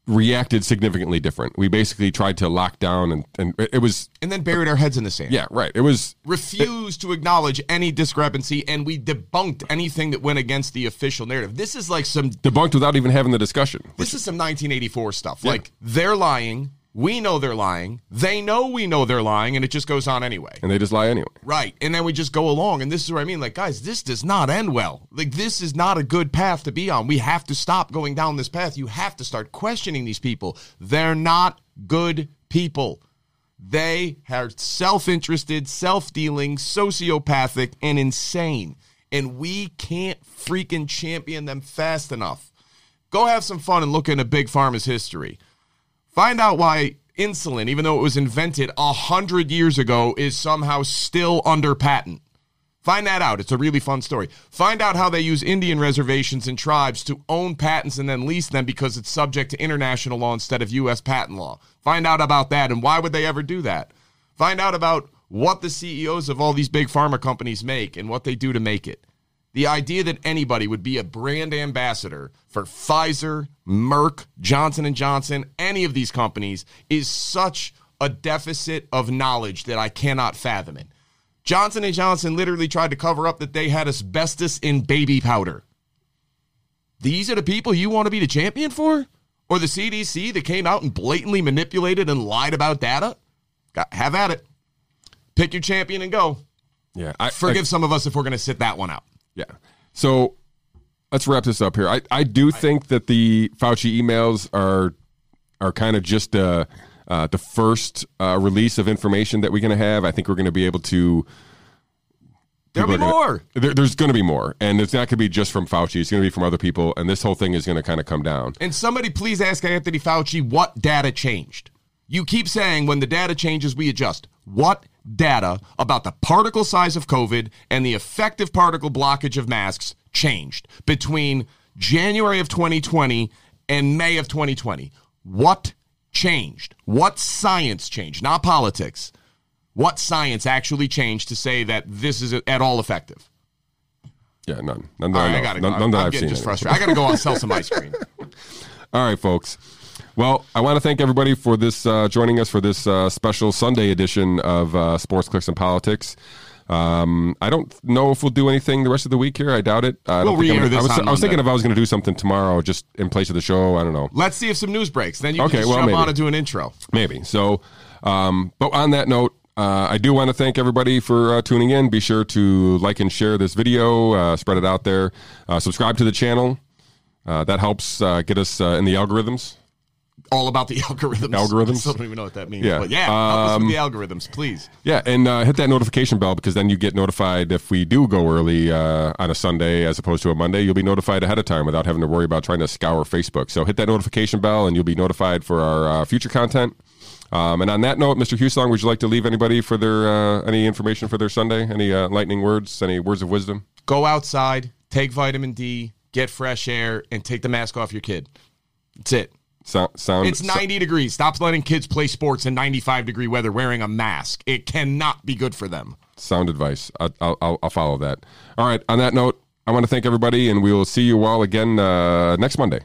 reacted significantly different. We basically tried to lock down and, and it was... And then buried our heads in the sand. Yeah, right. It was... Refused it, to acknowledge any discrepancy, and we debunked anything that went against the official narrative. This is like some... Debunked without even having the discussion. This which, is some nineteen eighty-four stuff. Yeah. Like, they're lying, we know they're lying, they know we know they're lying, and it just goes on anyway. And they just lie anyway. Right. And then we just go along, and this is what I mean. Like, guys, this does not end well. Like, this is not a good path to be on. We have to stop going down this path. You have to start questioning these people. They're not good people. They are self-interested, self-dealing, sociopathic, and insane. And we can't freaking champion them fast enough. Go have some fun and look into Big Pharma's history. Find out why insulin, even though it was invented one hundred years ago, is somehow still under patent. Find that out. It's a really fun story. Find out how they use Indian reservations and tribes to own patents and then lease them because it's subject to international law instead of U S patent law. Find out about that and why would they ever do that. Find out about what the C E Os of all these big pharma companies make and what they do to make it. The idea that anybody would be a brand ambassador for Pfizer, Merck, Johnson and Johnson, any of these companies is such a deficit of knowledge that I cannot fathom it. Johnson and Johnson literally tried to cover up that they had asbestos in baby powder. These are the people you want to be the champion for? Or the C D C that came out and blatantly manipulated and lied about data? Have at it. Pick your champion and go. Yeah, I, Forgive I, some of us if we're going to sit that one out. Yeah. So let's wrap this up here. I, I do think that the Fauci emails are are kind of just a... Uh, the first uh, release of information that we're going to have. I think we're going to be able to... There'll be gonna, more. There, there's going to be more. And it's not going to be just from Fauci. It's going to be from other people. And this whole thing is going to kind of come down. And somebody please ask Anthony Fauci what data changed. You keep saying when the data changes, we adjust. What data about the particle size of COVID and the effective particle blockage of masks changed between January of twenty twenty and May of twenty twenty? What changed? What science changed? Not politics. What science actually changed to say that this is at all effective? Yeah, none. None that, right, I I gotta, none, none that I'm I've seen. Just frustrated. I got to go out and sell some ice cream. All right, folks. Well, I want to thank everybody for this uh, joining us for this uh, special Sunday edition of uh, Sports, Clicks, and Politics. Um, I don't know if we'll do anything the rest of the week here. I doubt it. I don't we'll think gonna, this I was, on I was thinking if I was going to do something tomorrow just in place of the show. I don't know. Let's see if some news breaks. Then you okay, can just well, jump maybe. on and do an intro. Maybe. So, um, but on that note, uh, I do want to thank everybody for uh, tuning in. Be sure to like and share this video. Uh, spread it out there. Uh, subscribe to the channel. Uh, that helps uh, get us uh, in the algorithms. All about the algorithms. Algorithms. I still don't even know what that means. Yeah, but yeah help um, us with the algorithms, please. Yeah, and uh, hit that notification bell because then you get notified if we do go early uh, on a Sunday as opposed to a Monday. You'll be notified ahead of time without having to worry about trying to scour Facebook. So hit that notification bell and you'll be notified for our uh, future content. Um, and on that note, Mister Hussong, would you like to leave anybody for their uh, any information for their Sunday? Any uh, lightning words? Any words of wisdom? Go outside, take vitamin D, get fresh air, and take the mask off your kid. That's it. So, sound, it's ninety so, degrees. Stop letting kids play sports in ninety-five degree weather wearing a mask. It cannot be good for them. Sound advice. I, I'll, I'll follow that. All right. On that note, I want to thank everybody, and we will see you all again uh, next Monday.